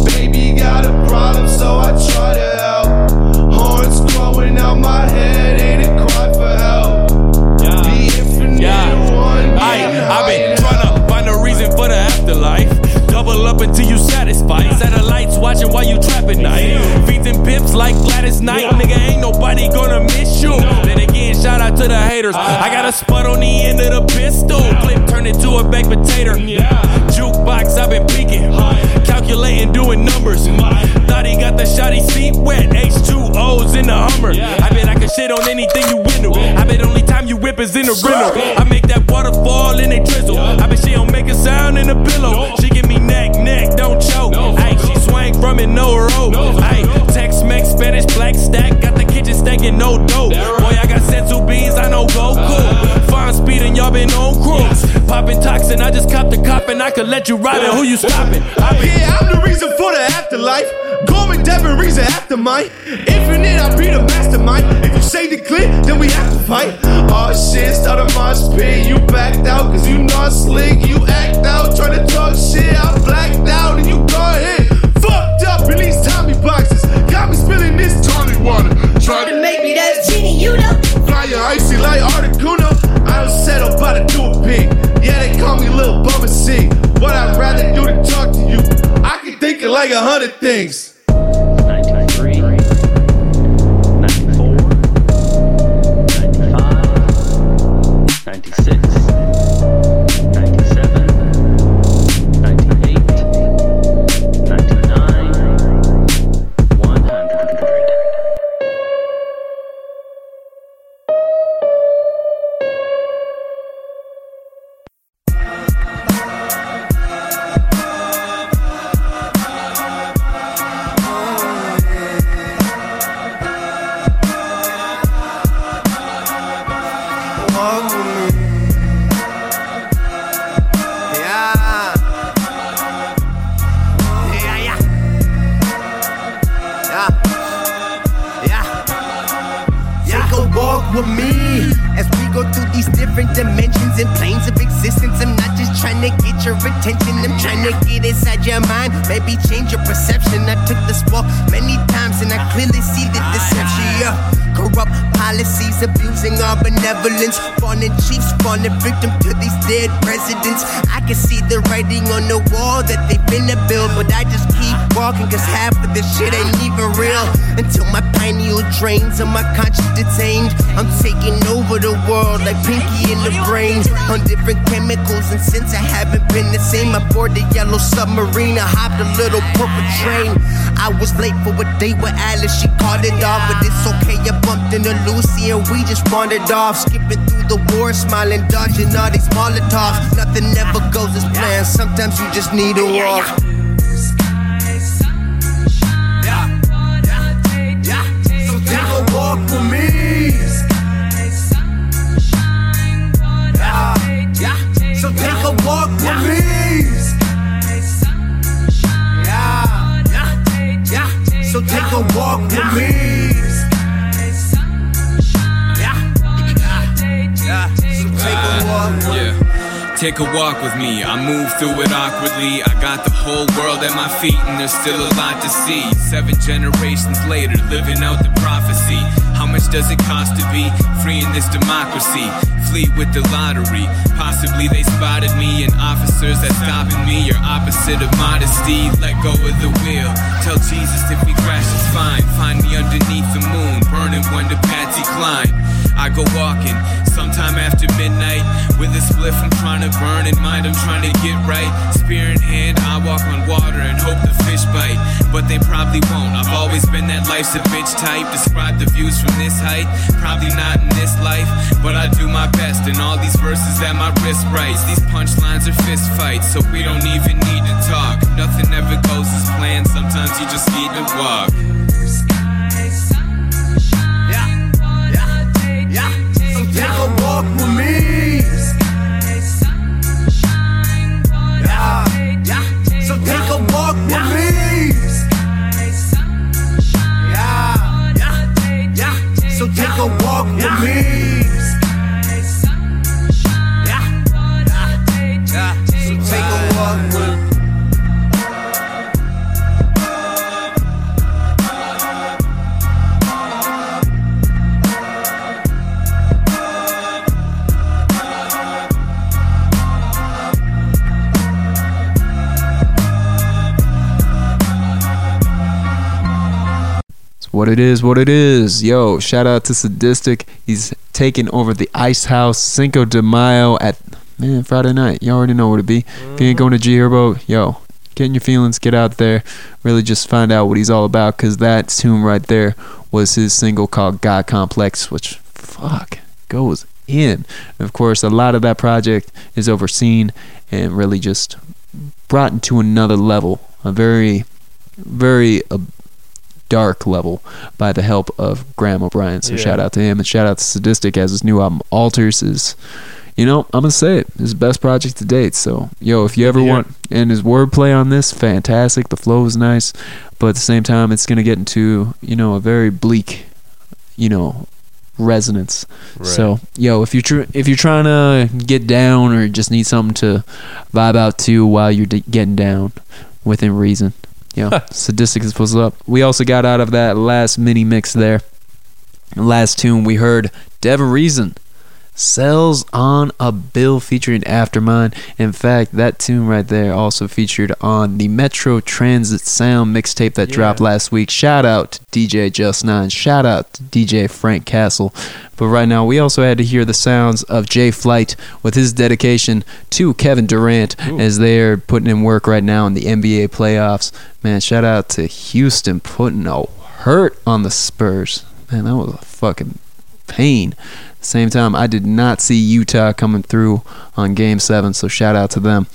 Baby got a problem, so I try to help. Horns growing out my head, ain't it cry for help? Yeah. The infinite yeah. one. I've been trying to find a reason for the afterlife. Double up until you satisfied. Satellites watching while you trap at night. Feeds and pips like Gladys Knight. Yeah. Nigga, ain't nobody gonna miss you. No. Then again, shout out to the haters. Uh, I got a spot on the end of the pistol. Yeah. Clip turned into a baked potato. Yeah. Jukebox, I've been peeking. Hi. Calculating, doing numbers. My. Thought he got the shotty seat wet. H two O's in the Hummer. Yeah. I bet I can shit on anything you into. Yeah. I bet only time you whip is in the rental. Yeah. I make that waterfall and they drizzle. Yeah. I bet she don't make a sound in the pillow. No. rapping, I could let you ride it. Who you stopping? I be- yeah, I'm the reason for the afterlife. Call me Devin Reason after mine. Infinite, I be the mastermind. If you say the clear, then we have to fight. Oh shit, start a mosh pit. You backed out, cause you not slick. You act out, try to talk shit. I blacked out and you got hit. Fucked up in these Tommy boxes. Got me spilling this Tawny water. Try to make me that genie, you know. Fly your icy like Articuno. I don't settle by the do a pig. Yeah, they call me Lil Bummer C. What I'd rather do than talk to you. I can think of like a hundred things. Fallen chiefs, fallen victim to these dead presidents. I can see the writing on the wall that they finna build, but I just keep walking cause half of this shit ain't even real. Until my pineal drains and my conscience detained, I'm taking over the world like Pinky in the Brain. On different chemicals, and since I haven't been the same, I board the yellow submarine, I hopped a little purple train. I was late for a date with Alice, she called it off, but it's okay, I bumped into Lucy and we just wandered off. Skipping through the war, smiling, dodging all these Molotovs. Nothing never goes as planned, sometimes you just need a walk. Sky, sunshine, yeah. Yeah. Yeah. Take, so take a walk with me. Sky, sunshine, yeah. Take, yeah. Take, so take a walk with yeah. me. Sky, sunshine, yeah. Yeah. Take, yeah. Take, so take a walk with yeah. me. Take a walk with me, I move through it awkwardly. I got the whole world at my feet and there's still a lot to see. Seven generations later, living out the prophecy. How much does it cost to be free in this democracy? Flee with the lottery, possibly they spotted me. And officers that stopping me, your opposite of modesty. Let go of the wheel, tell Jesus if we crash it's fine. Find me underneath the moon, burning one to Patsy Cline. I go walking, sometime after midnight. With a spliff I'm trying to burn, in mind I'm trying to get right. Spear in hand, I walk on water and hope the fish bite. But they probably won't, I've always been that life's a bitch type. Describe the views from this height, probably not in this life. But I do my best, and all these verses at my wrist writes. These punchlines are fist fights, so we don't even need to talk. Nothing ever goes as planned, sometimes you just need to walk. Take a walk with me. Sky, sunshine, yeah, yeah. So take a walk with me. Sky, sunshine, yeah, yeah, take, yeah. Take, so take a walk yeah. with me. Sky, sunshine, yeah, yeah, take, yeah. So take a walk with me. What it is, what it is. Yo, shout out to Sadistik. He's taking over the Icehouse Cinco de Mayo at, man, Friday night. You already know what it be. If you ain't going to G Herbo, yo, get in your feelings, get out there. Really just find out what he's all about, because that tune right there was his single called God Complex, which, fuck, goes in. And of course, a lot of that project is overseen and really just brought into another level. A very, very... Uh, dark level by the help of Graham O'Brien. So yeah. Shout out to him, and shout out to Sadistik, as his new album Alters is you know, I'm gonna say it, his best project to date. So yo, if you ever yeah. want, and his wordplay on this, fantastic. The flow is nice, but at the same time, it's gonna get into, you know, a very bleak, you know, resonance. Right. So yo, if you're tr- if you're trying to get down or just need something to vibe out to while you're d- getting down, within reason, yeah. Sadistik is what's up. We also got out of that last mini mix there. Last tune we heard, Devil Reason, Cells on a Bill featuring Aftermind. In fact, that tune right there also featured on the Metro Transit Sound mixtape that yeah. dropped last week. Shout out to D J Just Nine. Shout out to D J Frank Castle. But right now, we also had to hear the sounds of Jay Flight with his dedication to Kevin Durant Ooh. as they're putting in work right now in the N B A playoffs. Man, shout out to Houston putting a hurt on the Spurs. Man, that was a fucking pain. Same time, I did not see Utah coming through on Game seven, so shout out to them.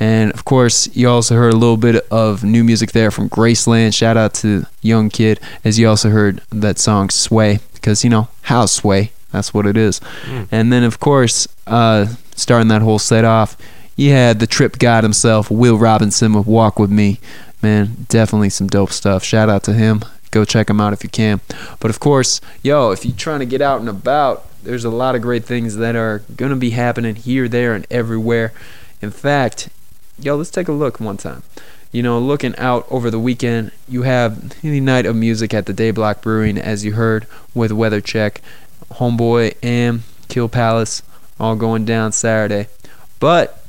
And of course, you also heard a little bit of new music there from Graceland. Shout out to Young Kid, as you also heard that song Sway, because, you know, house sway, that's what it is. Mm. And then, of course, uh, starting that whole set off, you had the Trip God himself, Will Robinson, with Walk With Me. Man, definitely some dope stuff. Shout out to him. Go check them out if you can. But of course, yo, if you're trying to get out and about, there's a lot of great things that are going to be happening here, there, and everywhere. In fact, yo, let's take a look one time. You know, looking out over the weekend, you have the night of music at the Dayblock Brewing, as you heard, with Weather Check, Homeboy, and Kill Palace, all going down Saturday. But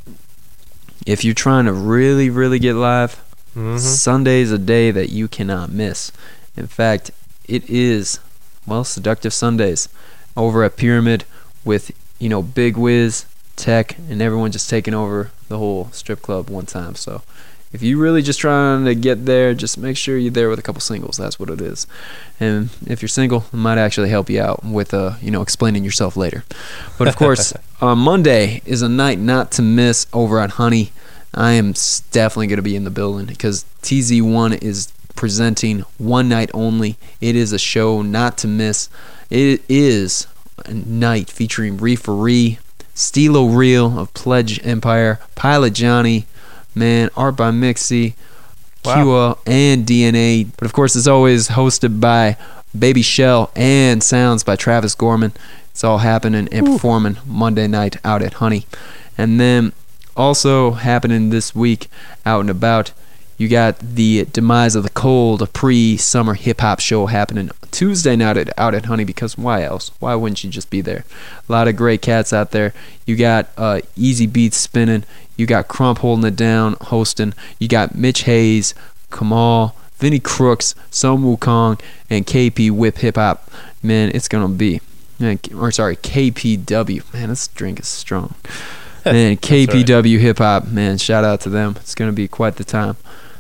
if you're trying to really, really get live, mm-hmm. Sunday's a day that you cannot miss. In fact, it is, well, Seductive Sundays over at Pyramid with, you know, Big Wiz, Tech, and everyone just taking over the whole strip club one time. So if you're really just trying to get there, just make sure you're there with a couple singles. That's what it is. And if you're single, it might actually help you out with, uh, you know, explaining yourself later. But, of course, uh, Monday is a night not to miss over at Honey. I am definitely going to be in the building because T Z one is presenting one night only. It is a show not to miss. It is a night featuring Referee, Stilo Real of Pledge Empire, Pilot Johnny, man, Art by Mixie, wow. Q A, and D N A. But of course, it's always hosted by Baby Shell and sounds by Travis Gorman. It's all happening and Ooh. performing Monday night out at Honey. And then also happening this week out and about, you got the Demise of the Cold, a pre-summer hip-hop show happening Tuesday night at, out at Honey, because why else? Why wouldn't you just be there? A lot of great cats out there. You got uh, Easy Beats spinning. You got Crump holding it down, hosting. You got Mitch Hayes, Kamal, Vinnie Crooks, Sun Wukong, and K P Whip Hip Hop. Man, it's going to be, man, or sorry, K P W. Man, this drink is strong. Man, K P W Hip Hop, man, shout out to them. It's going to be quite the time.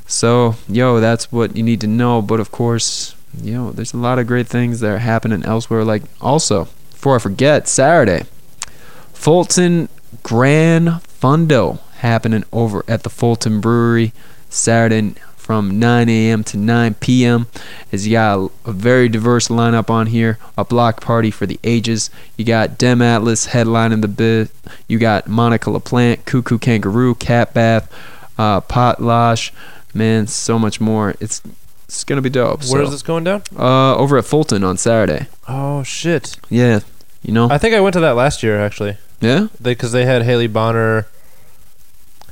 So, yo, that's what you need to know. But, of course, yo, there's a lot of great things that are happening elsewhere. Like, also, before I forget, Saturday, Fulton Gran Fundo happening over at the Fulton Brewery Saturday from nine a.m. to nine p.m. As you got a very diverse lineup on here, a block party for the ages. You got Dem Atlas headlining the bit. You got Monica LaPlante, Cuckoo Kangaroo, Cat Bath, uh, Potlatch, man, so much more. It's it's gonna be dope. Where so. is this going down? Uh, over at Fulton on Saturday. Oh shit. Yeah, you know. I think I went to that last year actually. Yeah. Because they, they had Haley Bonner.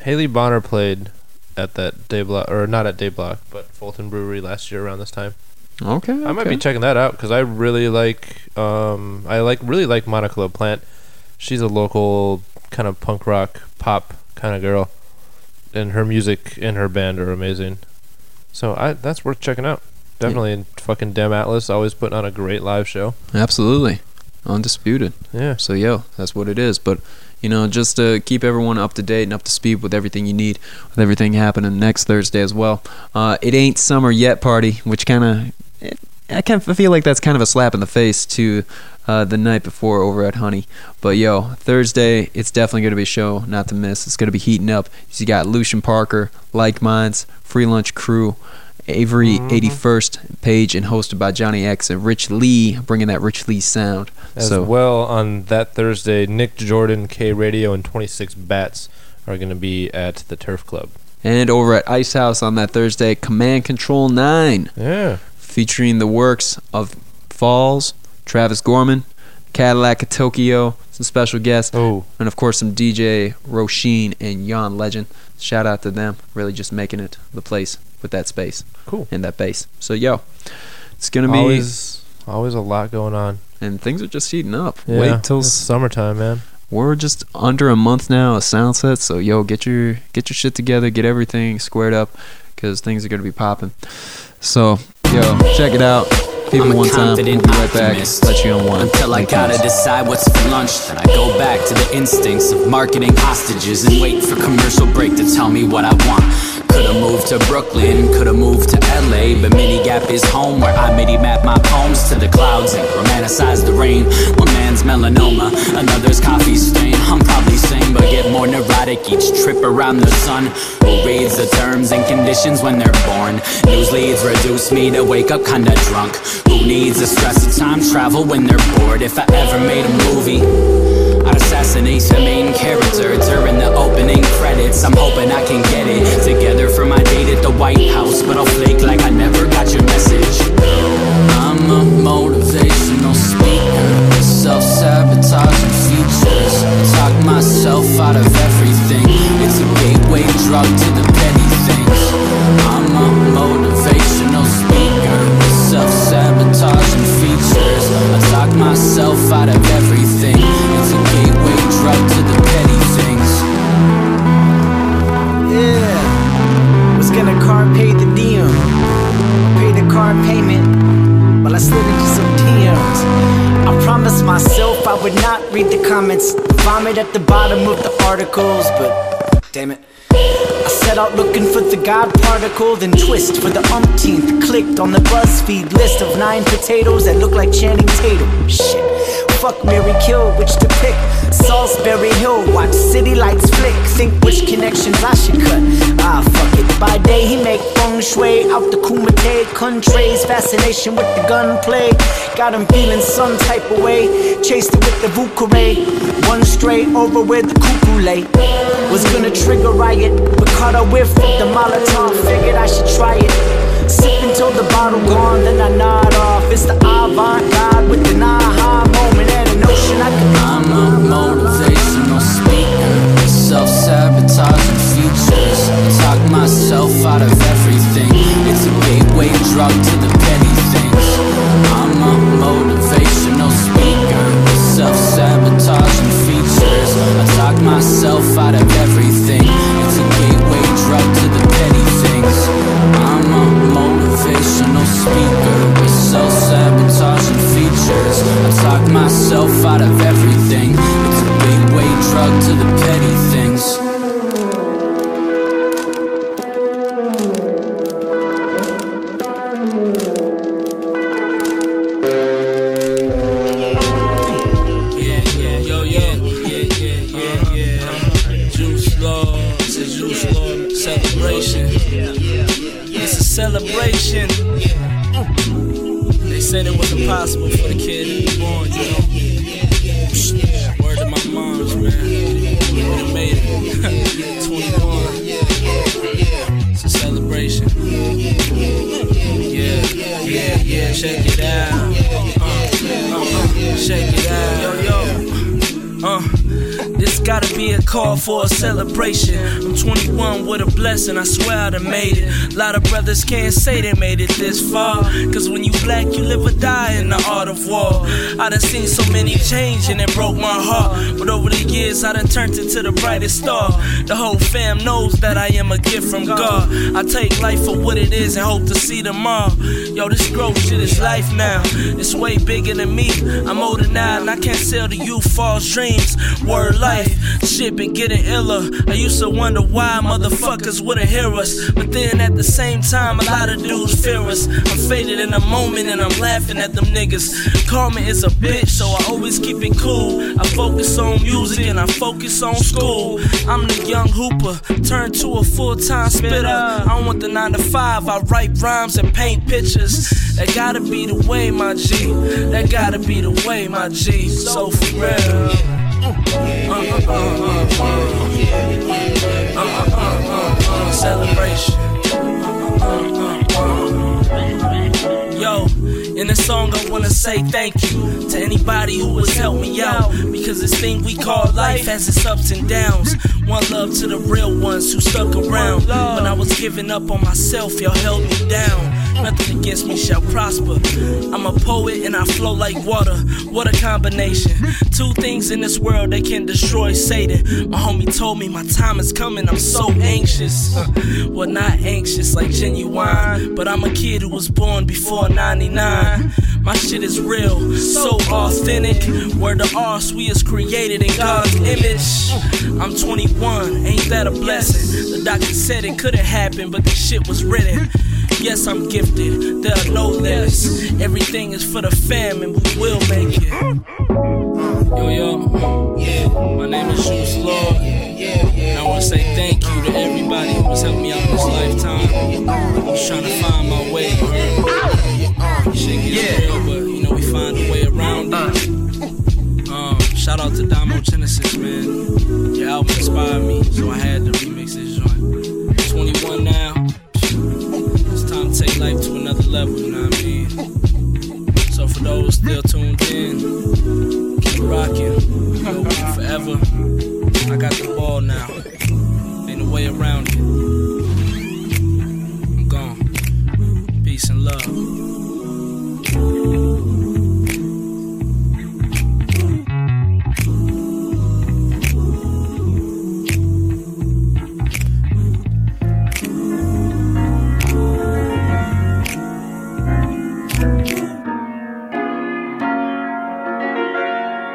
Haley Bonner played at that Dayblock, or not at Dayblock, but Fulton Brewery last year around this time. Okay, okay. I might be checking that out because I really like, um, I like really like Monica LaPlante. She's a local kind of punk rock pop kind of girl, and her music and her band are amazing. So I that's worth checking out. Definitely, yeah. And fucking Dem Atlas always putting on a great live show. Absolutely, undisputed. Yeah. So yo, that's what it is, but. You know, just to keep everyone up to date and up to speed with everything you need, with everything happening next Thursday as well. Uh, it ain't summer yet party, which kind of, I kind of feel like that's kind of a slap in the face to uh, the night before over at Honey. But yo, Thursday, it's definitely going to be a show not to miss. It's going to be heating up. You got Lucian Parker, Like Minds, Free Lunch Crew, Avery mm-hmm. eighty-first Page, and hosted by Johnny X and Rich Lee, bringing that Rich Lee sound. As so. well, on that Thursday, Nick Jordan, K-Radio, and twenty-six Bats are going to be at the Turf Club. And over at Icehouse on that Thursday, Command Control nine. Yeah. Featuring the works of Falls, Travis Gorman, Cadillac of Tokyo, some special guests, oh. and of course some D J Roshin and Yon Legend. Shout out to them, really just making it the place with that space. Cool. And that bass. So, yo, it's going to be... Always, always a lot going on. And things are just heating up. Yeah, wait till summertime, man. We're just under a month now of sound sets, so, yo, get your get your shit together, get everything squared up, because things are going to be popping. So, yo, check it out. Even I'm a one confident time, we'll be right optimist back, let you on one. Until I gotta decide what's for lunch, then I go back to the instincts of marketing hostages and wait for commercial break to tell me what I want. Could've moved to Brooklyn, could've moved to L A, but Minigap is home, where I midi-map my poems to the clouds and romanticize the rain. One man's melanoma, another's coffee stain. I'm probably sane, but get more neurotic each trip around the sun. Who reads the terms and conditions when they're born? News leads reduce me to wake up kinda drunk. Who needs the stress of time travel when they're bored? If I ever made a movie, I'd assassinate the main character during the opening credits. I'm hoping I can get it together for my date at the White House, but I'll flake like I never got your message. I'm a motivational speaker, self-sabotaging features, talk myself out of everything. It's a gateway drug to the petty things. I'm a motivational speaker, self-sabotaging features, I talk myself out of everything. Right to the petty things. Yeah, was gonna car pay the diem, pay the car payment, while I slid into some D Ms. I promised myself I would not read the comments, vomit at the bottom of the articles, but damn it, I set out looking for the God particle, then twist for the umpteenth, clicked on the BuzzFeed list of nine potatoes that look like Channing Tatum. Shit. Fuck, Mary, kill, which to pick? Salisbury Hill, watch city lights flick. Think which connections I should cut. Ah, fuck it. By day he make feng shui out the Kumite countries. Fascination with the gunplay got him feeling some type of way. Chased it with the Vucare, one straight over where the cuckoo lay. Was gonna trigger riot, but caught a whiff with the Molotov. Figured I should try it. Sip until the bottle gone, then I nod off. It's the avant-garde with the nah-ha moment. I'm a motivational speaker, self-sabotaging features, I talk myself out of everything. It's a gateway drug to the petty things. I'm a motivational speaker, self-sabotaging features, I talk myself out of everything. It's a gateway drug to the petty things. I'm a motivational speaker with self-sabotaging features, I talk myself out of everything. It's a gateway drug to the petty things. Celebration. They said it was impossible for the kid to be born, you know. Word to my moms, man. They made it. twenty-one. It's a celebration. Yeah, yeah, yeah. Check it out. Uh, uh, check it out. Yo, yo. Uh. This gotta be a call for a celebration. I'm twenty-one with a blessing, I swear I'd have made it. A lot of brothers can't say they made it this far, cause when you black, you live or die in the art of war. I done seen so many change and it broke my heart, but over the years I done turned into the brightest star. The whole fam knows that I am a gift from God. I take life for what it is and hope to see tomorrow. Yo, this growth shit is life now, it's way bigger than me. I'm older now and I can't sell to you false dreams. Word life, shit been been getting iller. I used to wonder why motherfuckers wouldn't hear us, but then at the same time a lot of dudes fear us. I'm faded in a moment and I'm laughing at them niggas. Karma is a bitch, so I always keep it cool. I focus on music and I focus on school. I'm the young hooper, turned to a full-time spitter. I don't want the nine to five, I write rhymes and paint pictures. That gotta be the way, my G. That gotta be the way, my G. So for real. Celebration. Yo, in this song I wanna say thank you to anybody who has helped me out, because this thing we call life has its ups and downs. One love to the real ones who stuck around. When I was giving up on myself, y'all held me down. Nothing against me shall prosper. I'm a poet and I flow like water. What a combination. Two things in this world that can destroy Satan. My homie told me my time is coming, I'm so anxious. Well, not anxious like genuine, but I'm a kid who was born before ninety-nine. My shit is real, so authentic. Word to arse, we is created in God's image. I'm twenty-one, ain't that a blessing? The doctor said it could've happened, but this shit was written. Yes, I'm gifted, there are no limits. Everything is for the fam and we will make it. Yo, yo, yeah. My name is Juice Lord, and I want to say thank you to everybody who has helped me out in this lifetime. I'm just trying to find my way. Shit gets yeah. real, but you know, we find a way around it. Um, shout out to Damo Genesis, man. Your album inspired me, so I had to remix this joint. twenty-one now. Take life to another level, you know what I mean? So for those still tuned in, keep rocking, you know, forever. I got the ball now, ain't a way around it. I'm gone. Peace and love.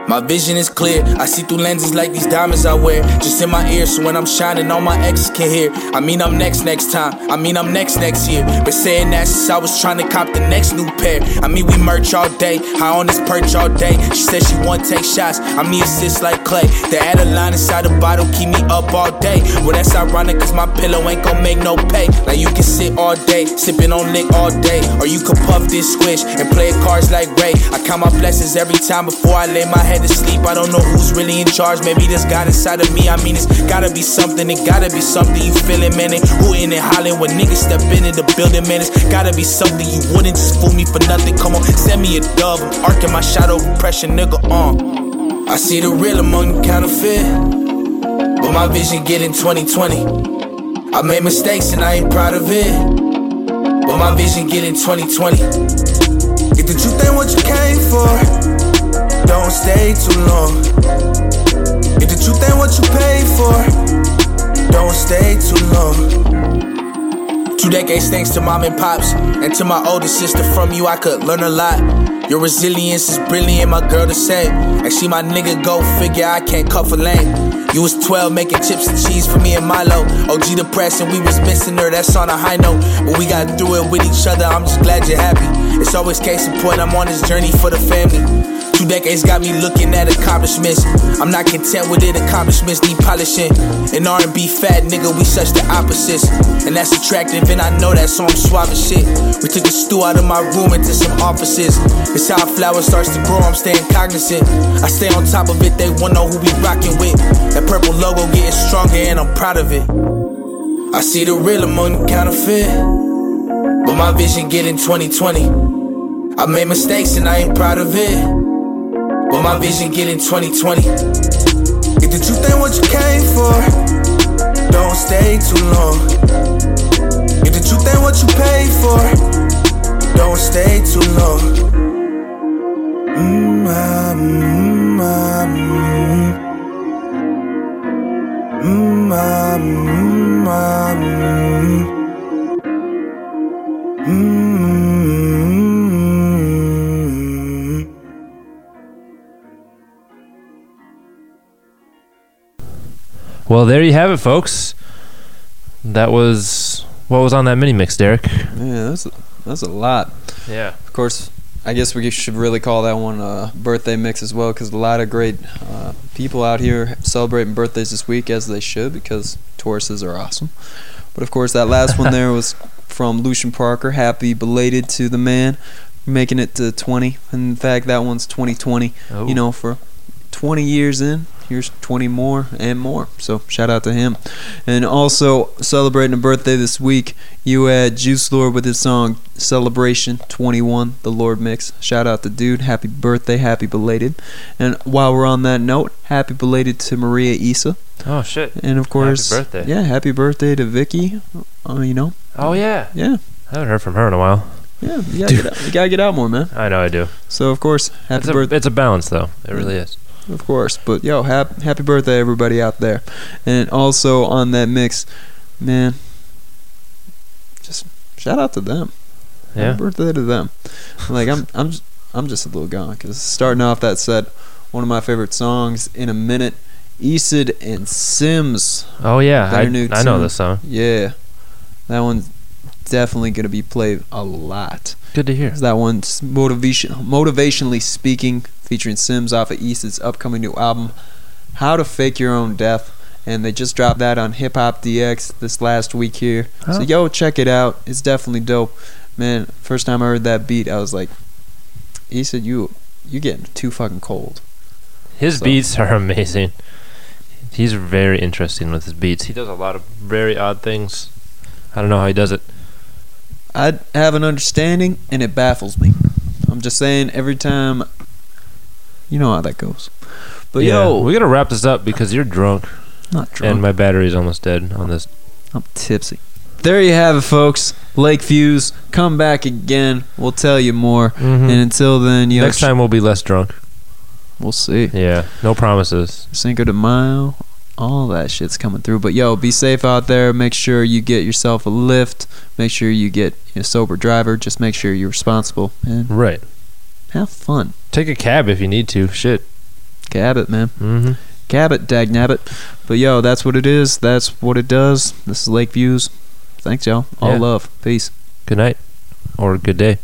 My vision is clear, I see through lenses like these diamonds I wear. Just in my ear, so when I'm shining, all my exes can hear. I mean I'm next next time, I mean I'm next next year. Been saying that since I was trying to cop the next new pair. I mean we merch all day, high on this perch all day. She said she want to take shots, I mean assist like Clay. The Adeline inside the bottle keep me up all day. Well that's ironic cause my pillow ain't gon' make no pay. Like you can sit all day, sipping on lick all day. Or you can puff this squish and play cards like Ray. I count my blessings every time before I lay my head sleep. I don't know who's really in charge. Maybe this God inside of me. I mean, it's gotta be something. It gotta be something you feeling, man. And hooting and hollering when niggas step into the building, man. It's gotta be something you wouldn't just fool me for nothing. Come on, send me a dove. I'm arcing my shadow, pressure, nigga. On. Uh. I see the real among the counterfeit, but my vision getting twenty twenty. I made mistakes and I ain't proud of it, but my vision getting twenty twenty. If the truth ain't what you came for, don't stay too long. If the truth ain't what you paid for, don't stay too long. Two decades thanks to mom and pops, and to my older sister. From you I could learn a lot. Your resilience is brilliant, my girl the same. And she my nigga, go figure, I can't cut for lame. You was twelve making chips and cheese for me and Milo. O G depressed and we was missing her, that's on a high note. But we got through it with each other, I'm just glad you're happy. It's always case in point, I'm on this journey for the family. Two decades got me looking at accomplishments. I'm not content with it, accomplishments need polishing. And R and B fat nigga, we such the opposites. And that's attractive and I know that, so I'm swabbing shit. We took the stew out of my room into some offices. It's how a flower starts to grow, I'm staying cognizant. I stay on top of it, they wanna know who we rockin' with. That purple logo getting stronger and I'm proud of it. I see the real among the counterfeit, but my vision getting twenty twenty. I made mistakes and I ain't proud of it, but my vision getting twenty twenty. If the truth ain't what you came for, don't stay too long. If the truth ain't what you paid for, don't stay too long. Mm-hmm, mm-hmm. Mm, mm, mm, mm, mm. Well, there you have it, folks. That was what was on that mini mix, Derek. Yeah, that's that's a lot. Yeah. Of course, I guess we should really call that one a birthday mix as well, because a lot of great uh, people out here celebrating birthdays this week, as they should, because Tauruses are awesome. But of course, that last one there was from Lucian Parker. Happy belated to the man, making it to twenty. In fact, that one's twenty twenty. Oh. You know, for twenty years in. Here's twenty more and more. So shout out to him. And also celebrating a birthday this week, you had Juice Lord with his song Celebration twenty-one, the Lord Mix. Shout out to dude. Happy birthday. Happy belated. And while we're on that note, happy belated to Maria Issa. Oh, shit. And of course, happy birthday. Yeah, happy birthday to Vicky. Uh, you know. Oh, yeah. Yeah. I haven't heard from her in a while. Yeah, you gotta, get out. You gotta get out more, man. I know I do. So, of course, happy it's a, birthday. It's a balance, though. It really is. Of course, but yo, hap- happy birthday everybody out there. And also on that mix, man, just shout out to them. Yeah. Happy birthday to them. Like I'm, I'm, just, I'm just a little gone because starting off that set, one of my favorite songs in a minute, Isid and Sims. Oh yeah, I, new I know this song. Yeah, that one's definitely gonna be played a lot. Good to hear. That one's motivation, motivationally speaking. Featuring Sims off of East's upcoming new album, How to Fake Your Own Death. And they just dropped that on Hip Hop D X this last week here. Huh? So, yo, check it out. It's definitely dope. Man, first time I heard that beat, I was like, East, you, you're getting too fucking cold. His so. beats are amazing. He's very interesting with his beats. He does a lot of very odd things. I don't know how he does it. I have an understanding, and it baffles me. I'm just saying, every time... You know how that goes. But yeah, yo, we gotta wrap this up because you're drunk. Not drunk. And my battery's almost dead on this. I'm tipsy. There you have it, folks. Lake Views, come back again. We'll tell you more. Mm-hmm. And until then, you next know, time we'll be less drunk. We'll see. Yeah, no promises. Cinco de Mayo, all that shit's coming through. But yo, be safe out there. Make sure you get yourself a Lyft. Make sure you get a sober driver. Just make sure you're responsible. And right. Have fun. Take a cab if you need to. Shit. Cab it, man. Mm-hmm. Cab it, dagnabbit. But, yo, that's what it is. That's what it does. This is Lake Views. Thanks, y'all. All yeah. love. Peace. Good night. Or good day.